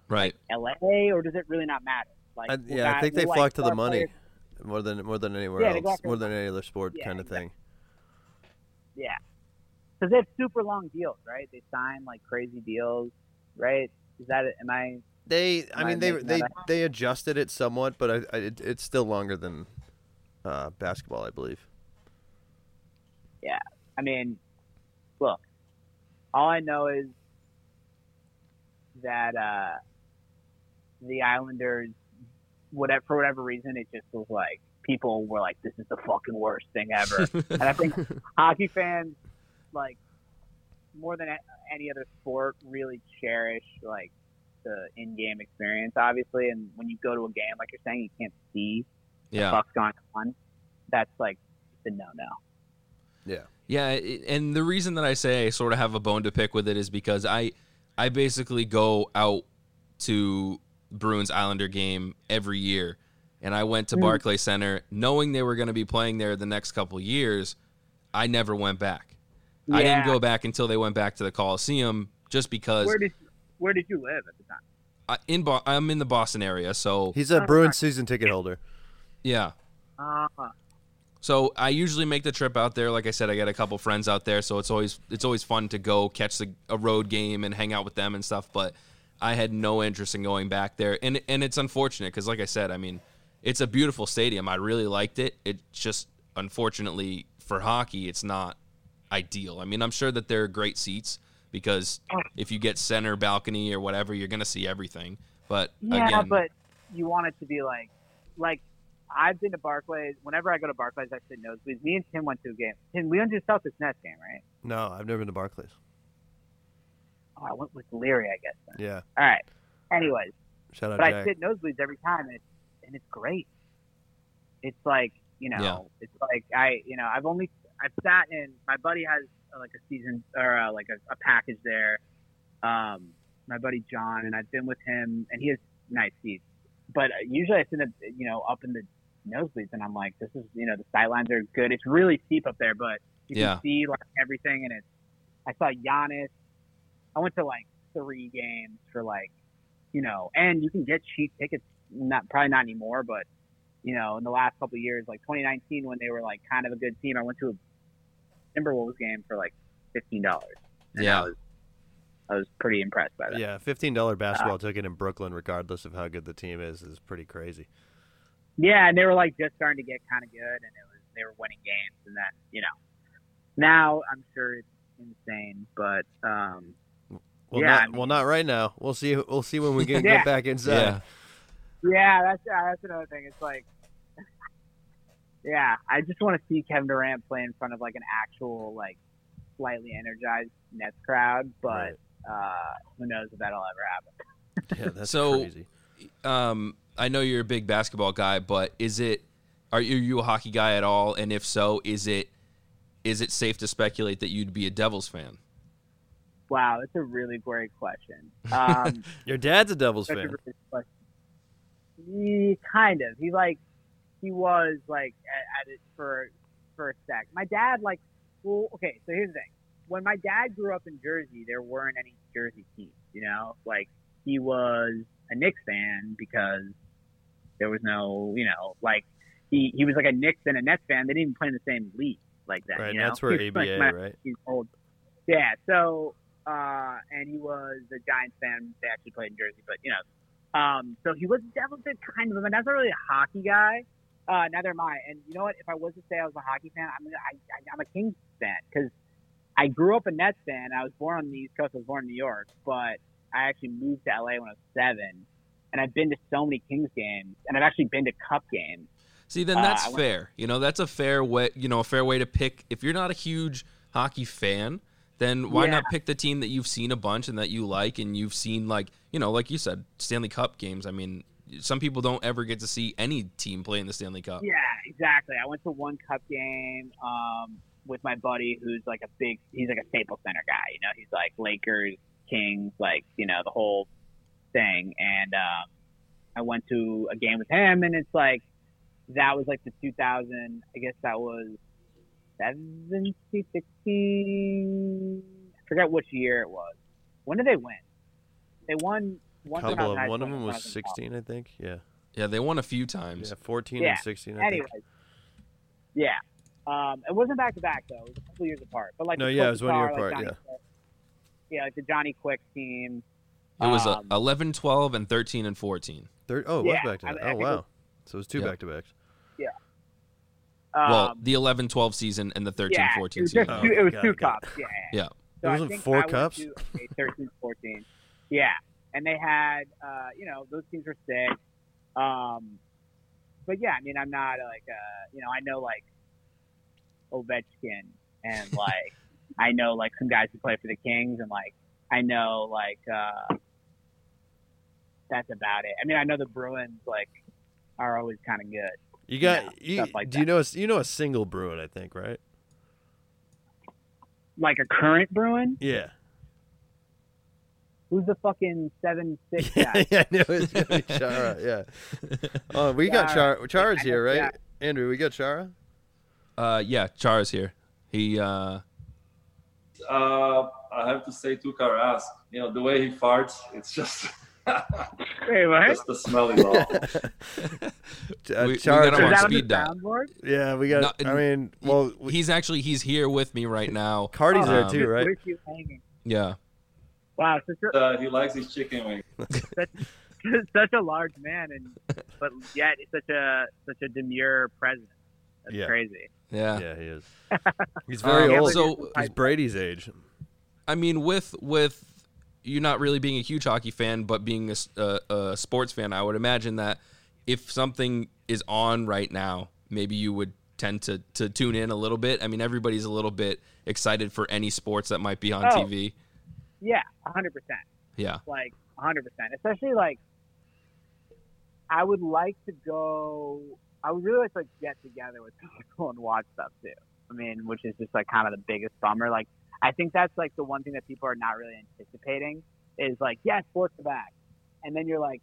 right? Like L A, or does it really not matter? Like I, yeah, guys, I think they flock like to the money players. more than more than anywhere yeah, else, more than any other sport yeah, kind of exactly. thing. Yeah, because they have super long deals, right? They sign like crazy deals, right? Is that it? Am I? They, I mean, they they they adjusted it somewhat, but I, I, it, it's still longer than uh, basketball, I believe. Yeah, I mean, look, all I know is that uh, the Islanders whatever, for whatever reason, it just was like, people were like, this is the fucking worst thing ever. And I think hockey fans, like, more than any other sport, really cherish, like, the in-game experience, obviously. And when you go to a game, like you're saying, you can't see yeah. the fuck's going on. That's, like, the no-no. Yeah. Yeah, and the reason that I say I sort of have a bone to pick with it is because I, I basically go out to Bruins Islander game every year, and I went to mm. Barclays Center knowing they were going to be playing there the next couple years. I never went back. Yeah. I didn't go back until they went back to the Coliseum, just because. Where did Where did you live at the time? I, in Bo- I'm in the Boston area, so he's a Bruins season ticket holder. Yeah. Uh huh. So I usually make the trip out there. Like I said, I got a couple friends out there, so it's always it's always fun to go catch the, a road game and hang out with them and stuff. But I had no interest in going back there, and and it's unfortunate because, like I said, I mean, it's a beautiful stadium. I really liked it. It just, unfortunately for hockey, it's not ideal. I mean, I'm sure that there are great seats because if you get center balcony or whatever, you're gonna see everything. But yeah, again, but you want it to be like like. I've been to Barclays. Whenever I go to Barclays, I sit nosebleeds. Me and Tim went to a game. Tim, we went to a Celtics Nets game, right? No, I've never been to Barclays. Oh, I went with Leary, I guess. Then. Yeah. All right. Anyways. Shout out But Jack. I sit nosebleeds every time, and it's, and it's great. It's like, you know, yeah. it's like I, you know, I've only, I've sat in, my buddy has like a season, or a, like a, a package there. Um, my buddy John, and I've been with him, and he has nice seats. But usually I sit, you know, up in the nosebleeds, and I'm like, this is, you know, the sidelines are good. It's really steep up there, but you yeah. can see like everything. And it's, I saw Giannis. I went to like three games for like, you know, and you can get cheap tickets. Not probably not anymore, but you know, in the last couple of years, like twenty nineteen, when they were like kind of a good team, I went to a Timberwolves game for like fifteen dollars. Yeah. I was, I was pretty impressed by that. Yeah, fifteen dollars basketball uh, ticket in Brooklyn, regardless of how good the team is, is pretty crazy. Yeah, and they were like just starting to get kind of good, and it was they were winning games, and that, you know, now I'm sure it's insane, but um, well, yeah, not, I mean, well, not right now. We'll see. We'll see when we can yeah. get back inside. Yeah, yeah that's uh, that's another thing. It's like, yeah, I just want to see Kevin Durant play in front of like an actual like slightly energized Nets crowd, but. Right. Uh, who knows if that'll ever happen. Yeah, that's so crazy. Um, I know you're a big basketball guy, but is it? Are you, are you a hockey guy at all? And if so, is it? Is it safe to speculate that you'd be a Devils fan? Wow, that's a really great question. Um, Your dad's a Devils fan. A he kind of. He like he was like at, at it for for a sec. My dad like well, okay. So here's the thing. When my dad grew up in Jersey, there weren't any Jersey teams, you know? Like, he was a Knicks fan because there was no, you know, like, he, he was like a Knicks and a Nets fan. They didn't even play in the same league like that, right, you know? That's where A B A, like, right? He's old. Yeah, so, uh, and he was a Giants fan. They actually played in Jersey, but, you know. Um, so he was definitely kind of, my dad's not really a hockey guy. Uh, neither am I. And you know what? If I was to say I was a hockey fan, I'm, I, I, I'm a Kings fan because I grew up a Nets fan. I was born on the East Coast. I was born in New York, but I actually moved to L A when I was seven, and I've been to so many Kings games, and I've actually been to Cup games. See, then that's uh, fair. Went- you know, that's a fair way. You know, a fair way to pick. If you're not a huge hockey fan, then why yeah. not pick the team that you've seen a bunch and that you like, and you've seen like you know, like you said, Stanley Cup games. I mean, some people don't ever get to see any team play in the Stanley Cup. Yeah, exactly. I went to one Cup game. Um, with my buddy who's like a big, he's like a Staples Center guy, you know, he's like Lakers, Kings, like, you know, the whole thing. And um, I went to a game with him, and it's like, that was like the two thousand, I guess that was seventeen, sixteen, I forget which year it was. When did they win? They won. One, of, one of them was sixteen, I think. Yeah. Yeah. They won a few times. Yeah. fourteen yeah. and sixteen. I Anyways. Think. Yeah. Um, it wasn't back to back though. It was a couple years apart. But like no, yeah, it was one year apart. Like yeah, Quick, yeah, like the Johnny Quick team. It um, was uh, eleven, twelve, and thirteen and fourteen. Thir- oh, it yeah, was back to back. Oh, wow. It was, so it was two back to backs. Yeah. Um, well, the eleven twelve season and the thirteen fourteen yeah, season. Oh, two, it was God, two God. cups. Yeah. Yeah. yeah. So it wasn't four I cups. thirteen fourteen. Yeah, and they had uh, you know those teams were sick. Um, but yeah, I mean, I'm not like, uh, you know, I know like Ovechkin and like, I know like some guys who play for the Kings and like, I know like, uh, that's about it. I mean, I know the Bruins like are always kind of good. You got, you know, you, like do you know, a, you know, a single Bruin, I think, right? Like a current Bruin? Yeah. Who's the fucking seven six guy? Yeah, I know it's really Chara. Yeah. Oh, uh, we Chara. got Chara. Chara's here, right? Yeah. Andrew, we got Chara. Uh, yeah, Chara's here. He. Uh... uh, I have to say, to Karas, you know, the way he farts, it's just. Wait, what? Just the smelly ball. uh, we, we got him on speed dial. Yeah, we got. No, I mean, he, well, we, he's actually he's here with me right now. Cardi's um, there too, right? Yeah. Wow, such a, uh, he likes his chicken wings. Such, such a large man, and but yet such a such a demure presence. That's yeah. crazy. Yeah, yeah, he is. He's very um, old. So he's Brady's age. I mean, with with you not really being a huge hockey fan, but being a, a, a sports fan, I would imagine that if something is on right now, maybe you would tend to to tune in a little bit. I mean, everybody's a little bit excited for any sports that might be on oh. T V. Yeah, one hundred percent. Yeah. Like, one hundred percent. Especially, like, I would like to go – I would really like to like, get together with people and watch stuff, too. I mean, which is just, like, kind of the biggest bummer. Like, I think that's, like, the one thing that people are not really anticipating is, like, yeah, sports are back. And then you're like,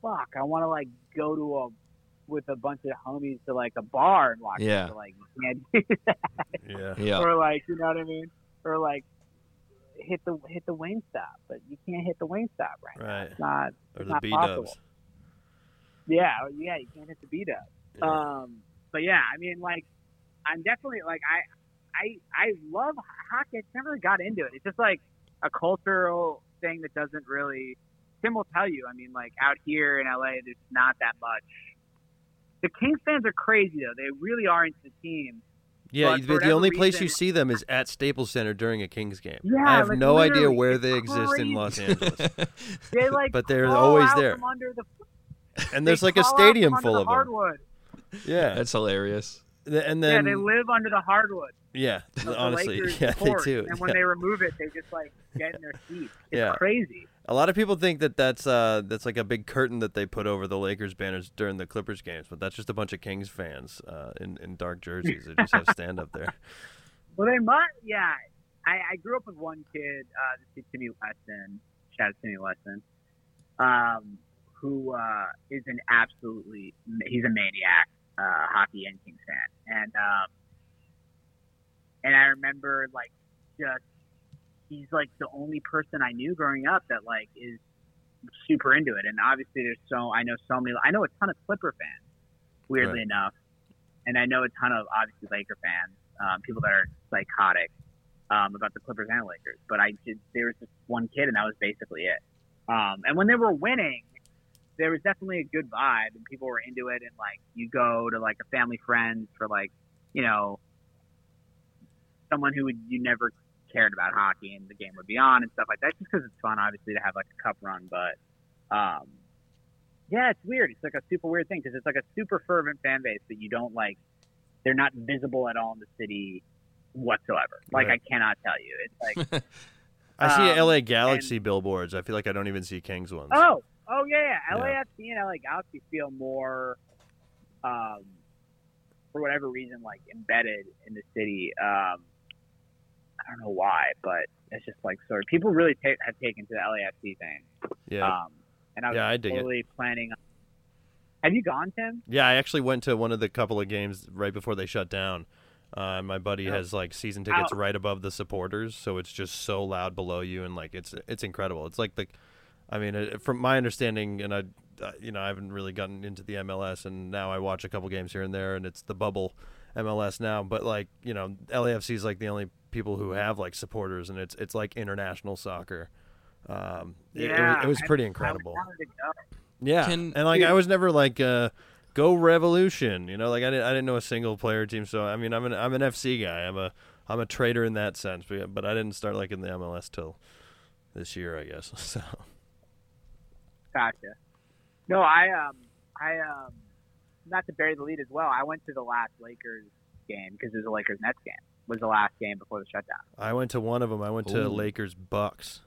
fuck, I want to, like, go to a – with a bunch of homies to, like, a bar and watch yeah. it. So, like, you can't do that. Yeah. yeah. Or, like, you know what I mean? Or, like – hit the hit the wing stop, but you can't hit the wing stop right, right. now. It's not, or it's the not possible. Yeah, yeah, you can't hit the beat up. Yeah. Um, but yeah, I mean, like, I'm definitely like I, I, I love hockey. I never really got into it. It's just like a cultural thing that doesn't really. Tim will tell you. I mean, like out here in L A, there's not that much. The Kings fans are crazy though. They really are into the team. Yeah, but the only reason, place you see them is at Staples Center during a Kings game. Yeah, I have like, no idea where they exist in Los Angeles. They like but they're always there. The, and there's like a stadium full of the hardwood. them. Yeah, that's hilarious. And then yeah, they live under the hardwood. Yeah, honestly, the yeah, court, they do. And when yeah. they remove it, they just like get in their seats. It's yeah. crazy. A lot of people think that that's uh, that's like a big curtain that they put over the Lakers banners during the Clippers games, but that's just a bunch of Kings fans uh, in in dark jerseys that just have stand up there. Well, they must. Yeah, I, I grew up with one kid, uh, Timmy Weston, shout out to Timmy Weston, um, who uh, is an absolutely he's a maniac uh, hockey and Kings fan, and um, and I remember like just. He's, like, the only person I knew growing up that, like, is super into it. And obviously there's so – I know so many – I know a ton of Clipper fans, weirdly right. enough. And I know a ton of, obviously, Laker fans, um, people that are psychotic um, about the Clippers and Lakers. But I did, there was just one kid, and that was basically it. Um, and when they were winning, there was definitely a good vibe, and people were into it. And, like, you go to, like, a family friend for, like, you know, someone who would, you never – cared about hockey and the game would be on and stuff like that just because it's fun obviously to have like a cup run but um yeah it's weird it's like a super weird thing because it's like a super fervent fan base that you don't like they're not visible at all in the city whatsoever like right. I cannot tell you it's like I um, see L A Galaxy and, billboards I feel like I don't even see Kings ones oh oh yeah, yeah. L A F C yeah. and L A Galaxy feel more um for whatever reason like embedded in the city um I don't know why, but it's just like sort of people really take, have taken to the L A F C thing. Yeah, um, and I was yeah, I totally planning. On... Have you gone, Tim? Yeah, I actually went to one of the couple of games right before they shut down. Uh, my buddy oh. has like season tickets Ow. right above the supporters, so it's just so loud below you, and like it's it's incredible. It's like the, I mean, from my understanding, and I, you know, I haven't really gotten into the M L S, and now I watch a couple games here and there, and it's the bubble M L S now. But like you know, L A F C is like the only. People who have like supporters and it's it's like international soccer um yeah, it, it, was, it was pretty incredible yeah Can, and like dude. I was never like uh go Revolution you know like I didn't I didn't know a single player team so I mean I'm an I'm an F C guy I'm a I'm a trader in that sense but, but I didn't start like in the M L S till this year I guess so gotcha no I um I um, not to bury the lead as well, I went to the last Lakers game because it was a Lakers Nets game. It was the last game before the shutdown. I went to one of them. I went Ooh. to Lakers Bucks,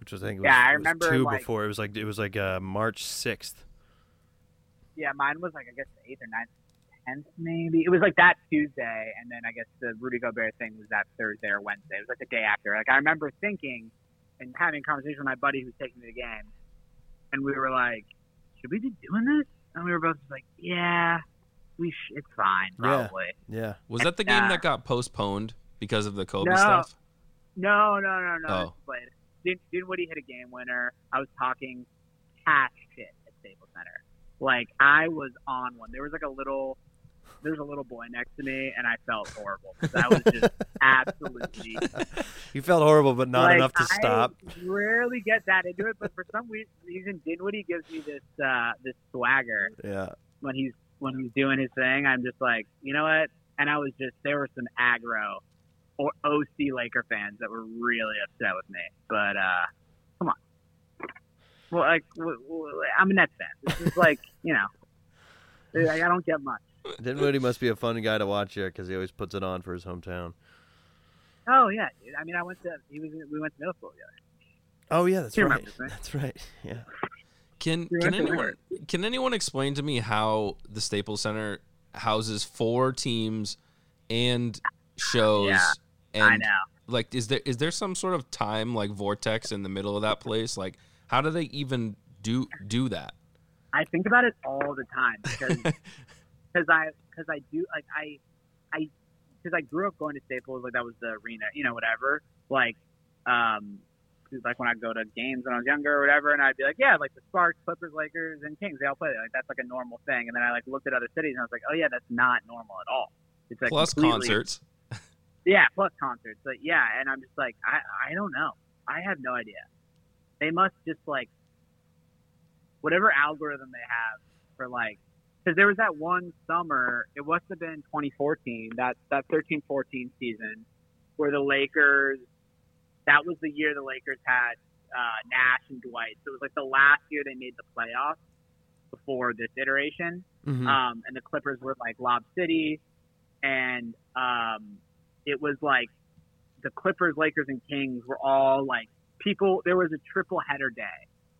which was I think it was, yeah, I it remember was two like, before. It was like it was like uh, March sixth. Yeah, mine was like I guess the eighth or ninth. tenth maybe. It was like that Tuesday, and then I guess the Rudy Gobert thing was that Thursday or Wednesday. It was like the day after. Like I remember thinking and having a conversation with my buddy who was taking me to the game, and we were like, should we be doing this? And we were both just like, yeah, we sh- it's fine, probably. Yeah. yeah. Was and, that the game uh, that got postponed because of the Kobe no, stuff? No, no, no, no. Oh. But Din- Dinwiddie hit a game winner. I was talking cash shit at Staples Center. Like, I was on one. There was like a little... There's a little boy next to me, and I felt horrible. That was just absolutely. You felt horrible, but not like, enough to stop. I rarely get that into it, but for some reason, Dinwiddie gives me this uh, this swagger. Yeah. When he's when he's doing his thing, I'm just like, you know what? And I was just there were some aggro or O C Laker fans that were really upset with me, but uh, come on. Well, like I'm a Nets fan. This is like you know, I don't get much. Dinwiddie must be a fun guy to watch here because he always puts it on for his hometown. Oh yeah, dude. I mean, I went to he was we went to middle school together. Oh yeah, that's right. Remember, right. That's right. Yeah. Can can anyone can anyone explain to me how the Staples Center houses four teams and shows? Yeah, and I know. Like, is there is there some sort of time like vortex in the middle of that place? Like, how do they even do do that? I think about it all the time because. Because I, cause I do like I, I, because I grew up going to Staples, like that was the arena, you know, whatever. Like, um, like when I go to games when I was younger or whatever, and I'd be like, yeah, like the Sparks, Clippers, Lakers, and Kings, they all play. Like that's like a normal thing. And then I like looked at other cities, and I was like, oh yeah, that's not normal at all. It's like plus concerts. Yeah, plus concerts. But yeah, and I'm just like, I, I don't know. I have no idea. They must just like whatever algorithm they have for like. Because there was that one summer, it must have been twenty fourteen, that that thirteen fourteen season, where the Lakers, that was the year the Lakers had uh, Nash and Dwight. So it was like the last year they made the playoffs before this iteration. Mm-hmm. Um, and the Clippers were like Lob City. And um, it was like the Clippers, Lakers, and Kings were all like people. There was a triple header day.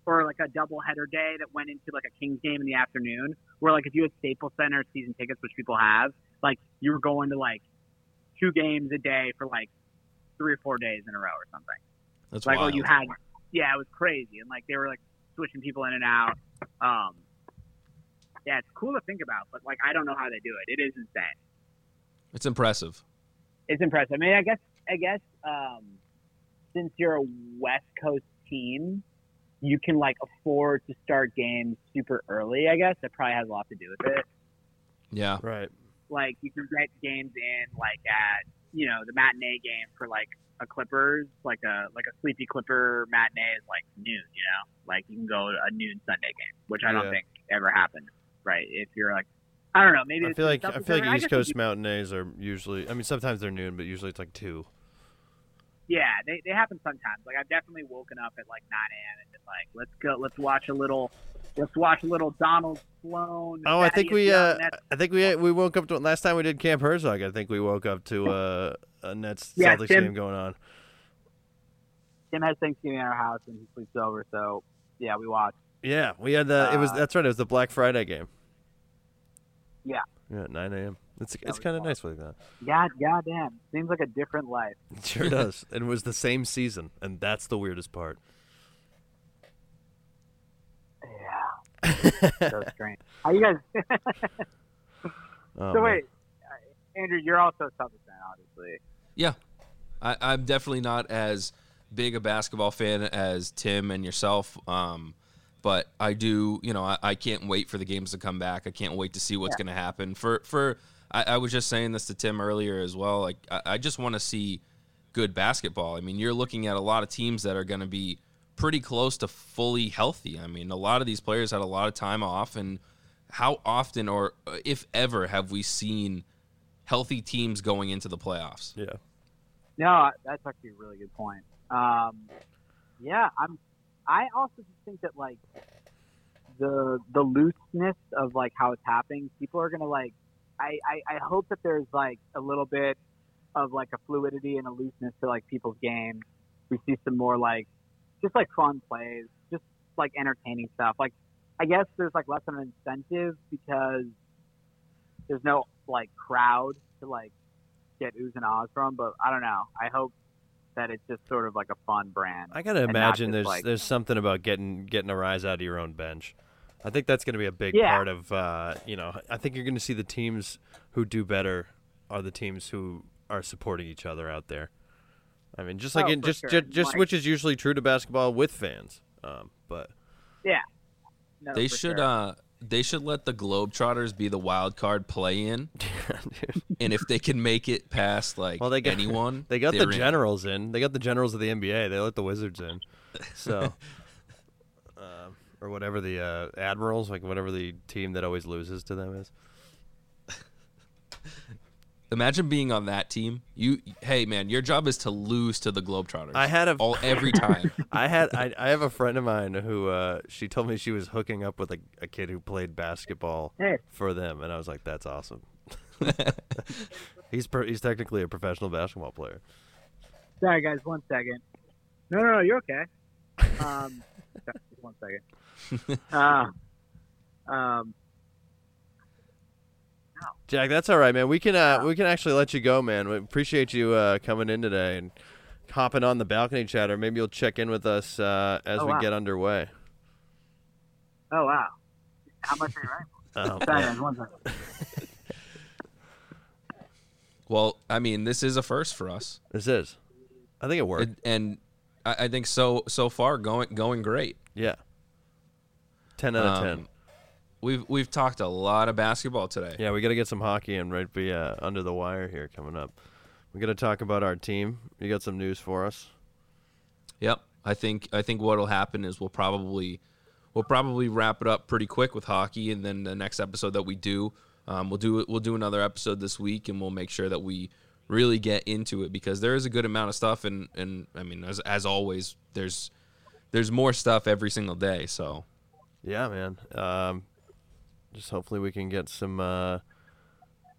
Or like a double header day that went into like a Kings game in the afternoon where like if you had Staples Center season tickets, which people have, like you were going to like two games a day for like three or four days in a row or something. That's like, wild. Oh, you had, yeah, it was crazy. And like, they were like switching people in and out. Um, yeah, it's cool to think about, but like, I don't know how they do it. It is insane. It's impressive. It's impressive. I mean, I guess, I guess, um, since you're a West Coast team, you can like afford to start games super early, I guess. That probably has a lot to do with it. Yeah. Right. Like you can get games in like at, you know, the matinee game for like a Clippers, like a, like a sleepy Clipper matinee is like noon, you know, like you can go to a noon Sunday game, which I don't yeah. think ever happened. Right. If you're like, I don't know, maybe I feel like, I feel like East Coast matinees are usually, I mean, sometimes they're noon, but usually it's like two. Yeah, they they happen sometimes. Like I've definitely woken up at like nine a.m. and been like, let's go, let's watch a little, let's watch a little Donald Sloan. Oh, I think we, uh, I think we we woke up to last time we did Camp Herzog. I think we woke up to uh, a Nets yeah, Celtics Tim, game going on. Tim has Thanksgiving at our house and he sleeps over, so yeah, we watched. Yeah, we had the uh, it was that's right, it was the Black Friday game. Yeah. Yeah, at nine a.m. It's it's kind of nice like that. God, goddamn. Seems like a different life. It sure does. And it was the same season, and that's the weirdest part. Yeah. So strange. How you guys... oh, so, man. Wait. Andrew, you're also a Celtics fan, obviously. Yeah. I, I'm definitely not as big a basketball fan as Tim and yourself, um... But I do, you know, I, I can't wait for the games to come back. I can't wait to see what's yeah. going to happen. For, for I, I was just saying this to Tim earlier as well. Like, I, I just want to see good basketball. I mean, you're looking at a lot of teams that are going to be pretty close to fully healthy. I mean, a lot of these players had a lot of time off. And how often or if ever have we seen healthy teams going into the playoffs? Yeah. No, that's actually a really good point. Um, yeah, I'm – I also just think that, like, the the looseness of like how it's happening, people are gonna like. I, I, I hope that there's like a little bit of like a fluidity and a looseness to like people's games. We see some more like just like fun plays, just like entertaining stuff. Like I guess there's like less of an incentive because there's no like crowd to like get oohs and ahs from. But I don't know. I hope that it's just sort of like a fun brand. I gotta imagine there's like, there's something about getting getting a rise out of your own bench. I think that's going to be a big yeah. part of, uh, you know, I think you're going to see the teams who do better are the teams who are supporting each other out there. I mean, just like, oh, in, just, sure. just, just like, which is usually true to basketball with fans. Um, but yeah, no, they should, sure. uh, they should let the Globetrotters be the wild card play in. And if they can make it past like well, they got, anyone, they got the Generals in. in, they got the Generals of the N B A. They let the Wizards in. So, um, or whatever the uh, Admirals, like whatever the team that always loses to them is. Imagine being on that team. You, hey man, your job is to lose to the Globetrotters. I had a all every time. I had I, I have a friend of mine who uh, she told me she was hooking up with a, a kid who played basketball hey. for them, and I was like, that's awesome. he's per, he's technically a professional basketball player. Sorry guys, one second. No, no, no, you're okay. Um, just one second. uh, um, no. Jack, that's all right, man. We can uh, we can actually let you go, man. We appreciate you uh, coming in today and hopping on the balcony chatter. Maybe you'll check in with us uh, as oh, wow. we get underway. Oh wow! How much are you writing? One second. Well, I mean, this is a first for us. This is. I think it worked, it, and I, I think so. So far, going going great. Yeah. Ten out of ten. Um, we've we've talked a lot of basketball today. Yeah, we got to get some hockey in right be uh, under the wire here coming up. We got to talk about our team. You got some news for us? Yep. I think I think what'll happen is we'll probably we'll probably wrap it up pretty quick with hockey, and then the next episode that we do, um, we'll do we'll do another episode this week, and we'll make sure that we really get into it because there is a good amount of stuff, and, and I mean as as always, there's there's more stuff every single day, so. Yeah, man. Um, just hopefully we can get some uh,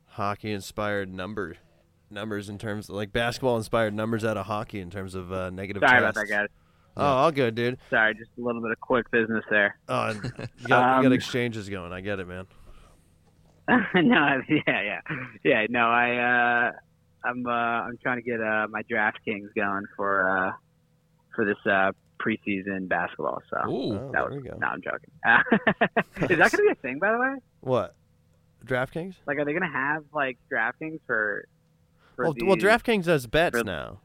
hockey-inspired number numbers in terms of, like, basketball-inspired numbers out of hockey in terms of uh, negative Sorry tests. About that, guys. Oh, yeah. All good, dude. Sorry, just a little bit of quick business there. Oh, you got, um, you got exchanges going. I get it, man. no, yeah, yeah. Yeah, no, I, uh, I'm uh, I'm trying to get uh, my DraftKings going for uh, for this uh preseason basketball, so Ooh, that was, no, I'm joking. Uh, is that going to be a thing, by the way? What? DraftKings? Like, are they going to have, like, DraftKings for, for well, these, well, DraftKings does bets for, now.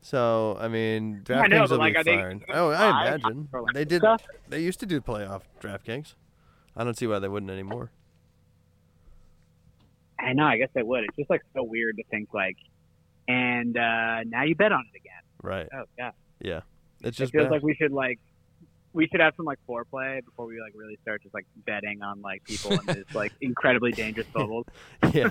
So, I mean, DraftKings know, will like, be fine. They, oh, I imagine. I, they did. Stuff? They used to do playoff DraftKings. I don't see why they wouldn't anymore. I know, I guess they would. It's just, like, so weird to think, like, and uh, now you bet on it again. Right. Oh, yeah. Yeah. It's just it feels bad. Like we should like we should have some like foreplay before we like really start just like betting on like people in this like incredibly dangerous bubbles. Yeah,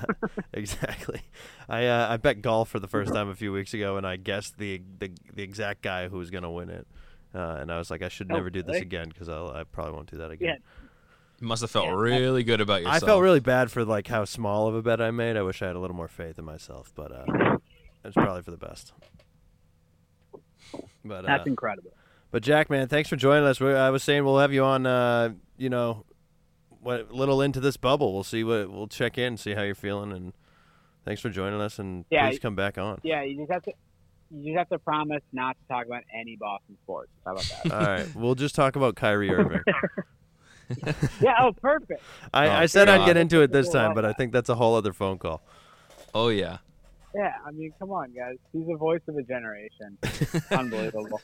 exactly. I uh, I bet golf for the first time a few weeks ago, and I guessed the the, the exact guy who was going to win it, uh, and I was like, I should oh, never do really? this again because I I probably won't do that again. Yeah. You must have felt yeah, really good about yourself. I felt really bad for like how small of a bet I made. I wish I had a little more faith in myself, but uh, it's probably for the best. But, That's uh, incredible. But Jack, man, thanks for joining us. We, I was saying we'll have you on, uh, you know, what little into this bubble. We'll see what we'll check in, see how you're feeling, and thanks for joining us. And yeah, please come back on. Yeah, you just have to, you just have to promise not to talk about any Boston sports. How about that? All right, we'll just talk about Kyrie Irving. yeah, oh, perfect. I, oh, I said God. I'd get into it this time, but I think that's a whole other phone call. Oh yeah. Yeah, I mean, come on, guys. He's the voice of a generation. Unbelievable.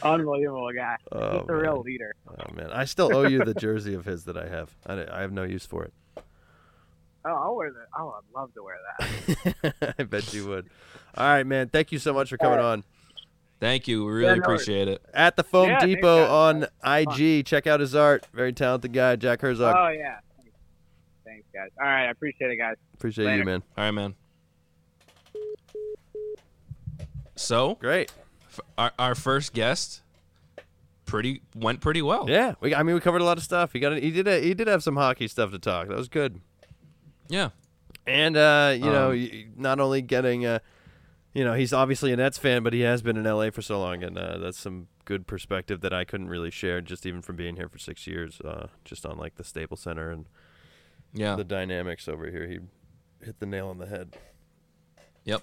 Unbelievable guy. Oh, He's a real leader. Oh, man. I still owe you the jersey of his that I have. I, I have no use for it. Oh, I'll wear that. Oh, I'd love to wear that. I bet you would. All right, man. Thank you so much for coming right. on. Thank you. We really yeah, no appreciate worries. it. At the Foam yeah, Depot on I G. Check out his art. Very talented guy, Jack Herzog. Oh, yeah. Thanks, Thanks guys. All right. I appreciate it, guys. Appreciate Later. you, man. All right, man. So great, our, our first guest, pretty went pretty well. Yeah, we, I mean, we covered a lot of stuff. He got he did he did have some hockey stuff to talk. That was good. Yeah, and uh, you um, know, not only getting, uh, you know, he's obviously a Nets fan, but he has been in L A for so long, and uh, that's some good perspective that I couldn't really share, just even from being here for six years, uh, just on like the Staples Center and yeah, the dynamics over here. He hit the nail on the head. Yep.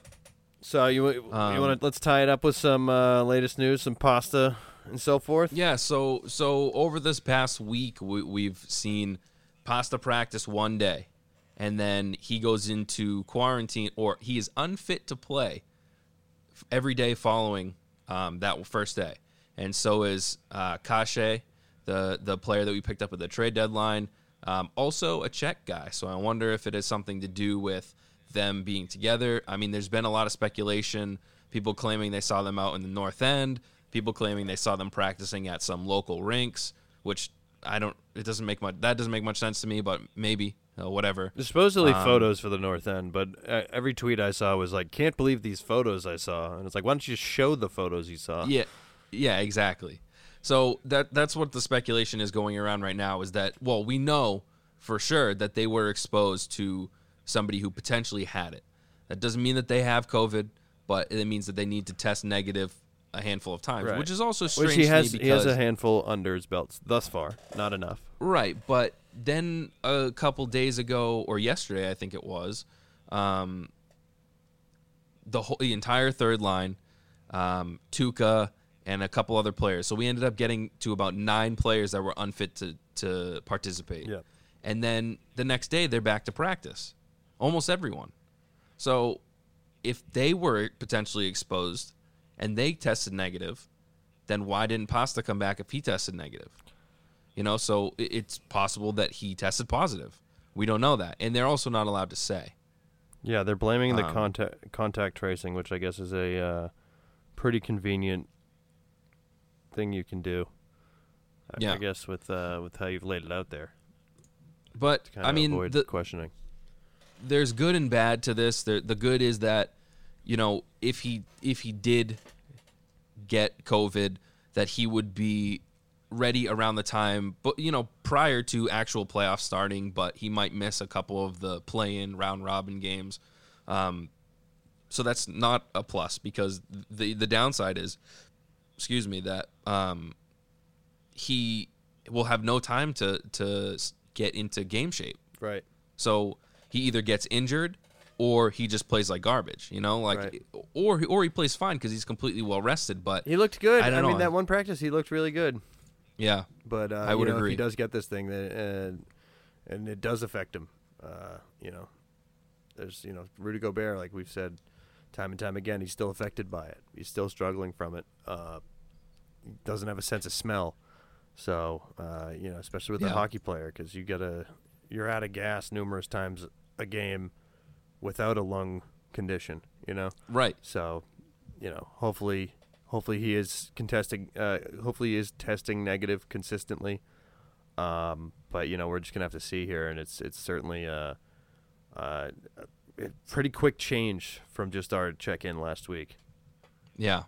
So you you um, want to let's tie it up with some uh, latest news, some pasta and so forth. Yeah. So so over this past week, we, we've seen Pasta practice one day, and then he goes into quarantine, or he is unfit to play every day following um, that first day. And so is uh, Kashe, the the player that we picked up at the trade deadline, um, also a Czech guy. So I wonder if it has something to do with them being together. I mean, there's been a lot of speculation, people claiming they saw them out in the North End, people claiming they saw them practicing at some local rinks, which I don't, it doesn't make much, that doesn't make much sense to me, but maybe, uh, whatever. There's supposedly um, photos for the North End, but uh, every tweet I saw was like, can't believe these photos I saw. And it's like, why don't you show the photos you saw? Yeah, yeah, exactly. So that that's what the speculation is going around right now, is that, well, we know for sure that they were exposed to somebody who potentially had it. That doesn't mean that they have COVID, but it means that they need to test negative a handful of times, right. Which is also strange. Which he has, to me, because he has a handful under his belt thus far. Not enough. Right, but then a couple days ago, or yesterday, I think it was, um, the whole the entire third line, um, Tuca, and a couple other players. So we ended up getting to about nine players that were unfit to, to participate. Yeah. And then the next day, they're back to practice. Almost everyone. So if they were potentially exposed and they tested negative, then why didn't Pasta come back if he tested negative? You know, so it's possible that he tested positive. We don't know that. And they're also not allowed to say. Yeah, they're blaming the um, contact contact tracing, which I guess is a uh, pretty convenient thing you can do, I, yeah. I guess, with uh, with how you've laid it out there. But, to kind I of mean, avoid the questioning. There's good and bad to this. The, the good is that, you know, if he if he did get COVID, that he would be ready around the time, but you know, prior to actual playoffs starting. But he might miss a couple of the play-in round robin games, um, so that's not a plus. Because the the downside is, excuse me, that um, he will have no time to to get into game shape. Right. So. He either gets injured, or he just plays like garbage, you know, like, right. or or he plays fine because he's completely well rested. But he looked good. I, don't I know. mean, that one practice, he looked really good. Yeah, but uh, I would you know, agree. If he does get this thing, that uh, and it does affect him. Uh, you know, there's you know Rudy Gobert, like we've said time and time again, he's still affected by it. He's still struggling from it. Uh, he doesn't have a sense of smell, so uh, you know, especially with yeah. a hockey player, because you gotta. You're out of gas numerous times a game without a lung condition, you know? Right. So, you know, hopefully hopefully he is contesting uh, hopefully he is testing negative consistently. Um, but you know, we're just going to have to see here, and it's it's certainly a, a pretty quick change from just our check-in last week. Yeah.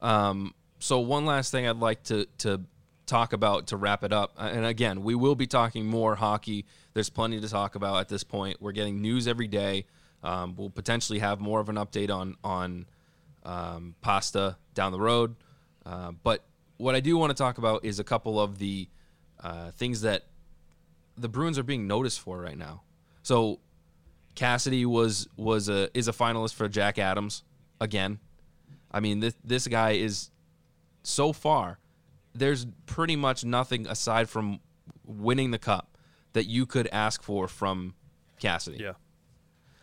Um so one last thing I'd like to to talk about to wrap it up, and again, we will be talking more hockey. There's plenty to talk about at this point. We're getting news every day. Um, we'll potentially have more of an update on on um, Pasta down the road, uh, but what I do want to talk about is a couple of the uh, things that the Bruins are being noticed for right now. So Cassidy was was a is a finalist for Jack Adams again. I mean, this this guy is so far. There's pretty much nothing aside from winning the cup that you could ask for from Cassidy. Yeah.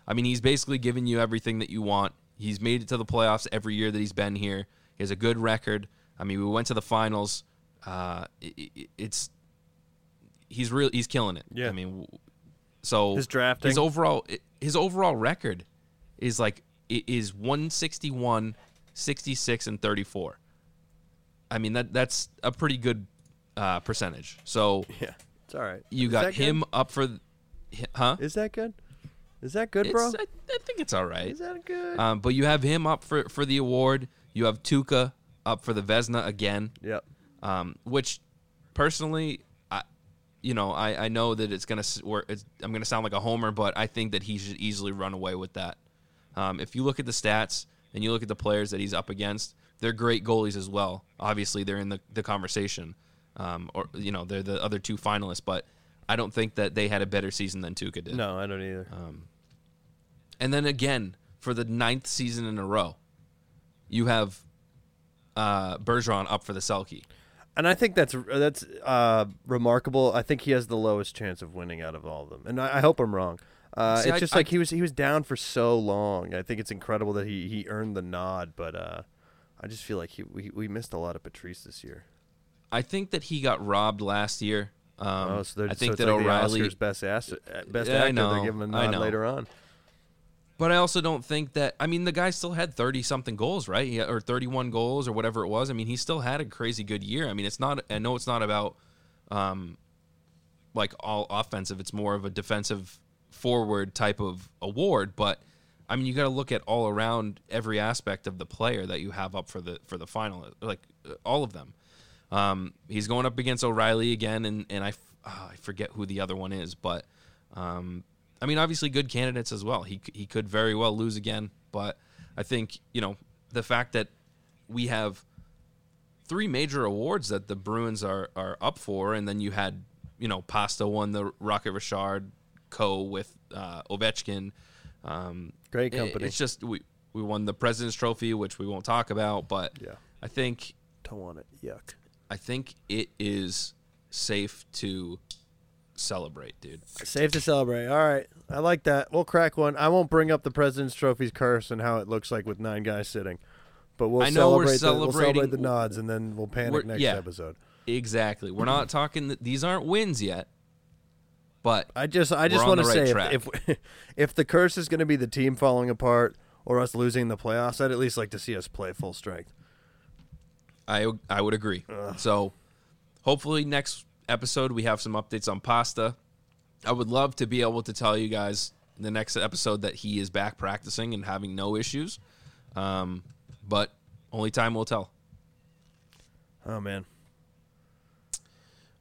I mean, he's basically given you everything that you want. He's made it to the playoffs every year that he's been here. He has a good record. I mean, we went to the finals. Uh, it, it's he's real. He's killing it. Yeah. I mean, so his drafting, his overall, his overall record is like is one sixty-one, sixty-six, and thirty-four. I mean, that that's a pretty good uh, percentage. So yeah, it's all right. You Is got him good? Up for, huh? Is that good? Is that good, it's, bro? I, I think it's all right. Is that good? Um, but you have him up for, for the award. You have Tuca up for the Vezina again. Yep. um, which personally, I, you know, I, I know that it's going to – I'm going to sound like a homer, but I think that he should easily run away with that. Um, if you look at the stats and you look at the players that he's up against, they're great goalies as well. Obviously, they're in the, the conversation, um, or, you know, they're the other two finalists, but I don't think that they had a better season than Tuukka did. No, I don't either. Um, and then again, for the ninth season in a row, you have uh, Bergeron up for the Selke. And I think that's that's uh, remarkable. I think he has the lowest chance of winning out of all of them. And I, I hope I'm wrong. Uh, See, it's I, just I, like he was he was down for so long. I think it's incredible that he, he earned the nod, but uh, I just feel like he we, we missed a lot of Patrice this year. I think that he got robbed last year. Um, oh, so I think so that like O'Reilly Oscar's best ass, best yeah, actor. I know, they're giving him a nod later on. But I also don't think that – I mean, the guy still had thirty-something goals, right? He, or thirty-one goals or whatever it was. I mean, he still had a crazy good year. I mean, it's not – I know it's not about, um, like, all offensive. It's more of a defensive forward type of award. But, I mean, you got to look at all around every aspect of the player that you have up for the for the final, like, all of them. Um, he's going up against O'Reilly again, and, and I, oh, I forget who the other one is, but um, – I mean, obviously good candidates as well. He he could very well lose again, but I think, you know, the fact that we have three major awards that the Bruins are, are up for, and then you had, you know, Pasta won the Rocket Richard co with uh, Ovechkin. Um, Great company. It, it's just we, we won the President's Trophy, which we won't talk about, but yeah. I think... Don't want it. Yuck. I think it is safe to... celebrate, dude. Safe to celebrate. All right. I like that. We'll crack one. I won't bring up the President's Trophy's curse and how it looks like with nine guys sitting, but we'll, I know celebrate, we're the, we'll celebrate the nods, and then we'll panic next yeah, episode. Exactly. We're not talking – these aren't wins yet, but I just I just want to right say track. if if, if the curse is going to be the team falling apart or us losing the playoffs, I'd at least like to see us play full strength. I, I would agree. Ugh. So hopefully next – episode we have some updates on Pasta. I would love to be able to tell you guys in the next episode that he is back practicing and having no issues, um but only time will tell. Oh man.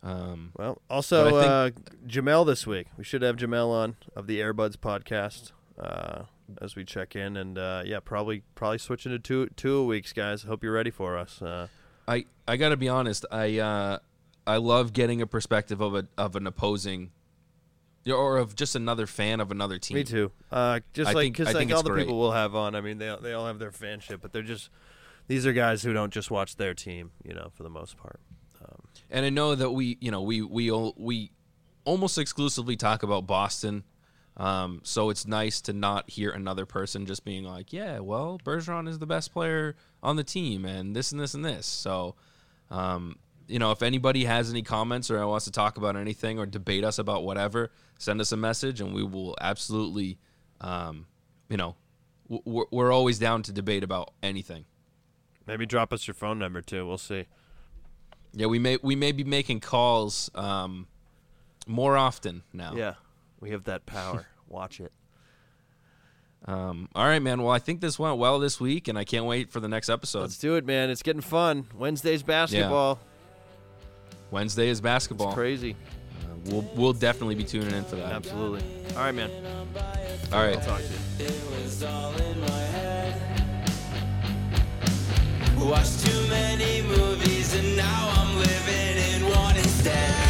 Um well, also uh Jamel this week. We should have Jamel on of the Airbuds podcast uh as we check in, and uh yeah probably probably switching to two two a weeks, guys. Hope you're ready for us. Uh i i gotta be honest, i uh I love getting a perspective of a of an opposing, or of just another fan of another team. Me too. Uh, just I like because like all the great. people we'll have on, I mean, they they all have their fanship, but they're just these are guys who don't just watch their team, you know, for the most part. Um, and I know that we, you know, we we we almost exclusively talk about Boston, um, so it's nice to not hear another person just being like, yeah, well, Bergeron is the best player on the team, and this and this and this. So. Um, You know, if anybody has any comments or wants to talk about anything or debate us about whatever, send us a message and we will absolutely, um, you know, we're, we're always down to debate about anything. Maybe drop us your phone number too. We'll see. Yeah, we may we may be making calls um, more often now. Yeah, we have that power. Watch it. Um, all right, man. Well, I think this went well this week, and I can't wait for the next episode. Let's do it, man. It's getting fun. Wednesday's basketball. Yeah. Wednesday is basketball. It's crazy. Uh, we'll we'll definitely be tuning in for that. Absolutely. All right, man. All right. I'll talk to you. It was all in my head. Watched too many movies and now I'm living in one instead.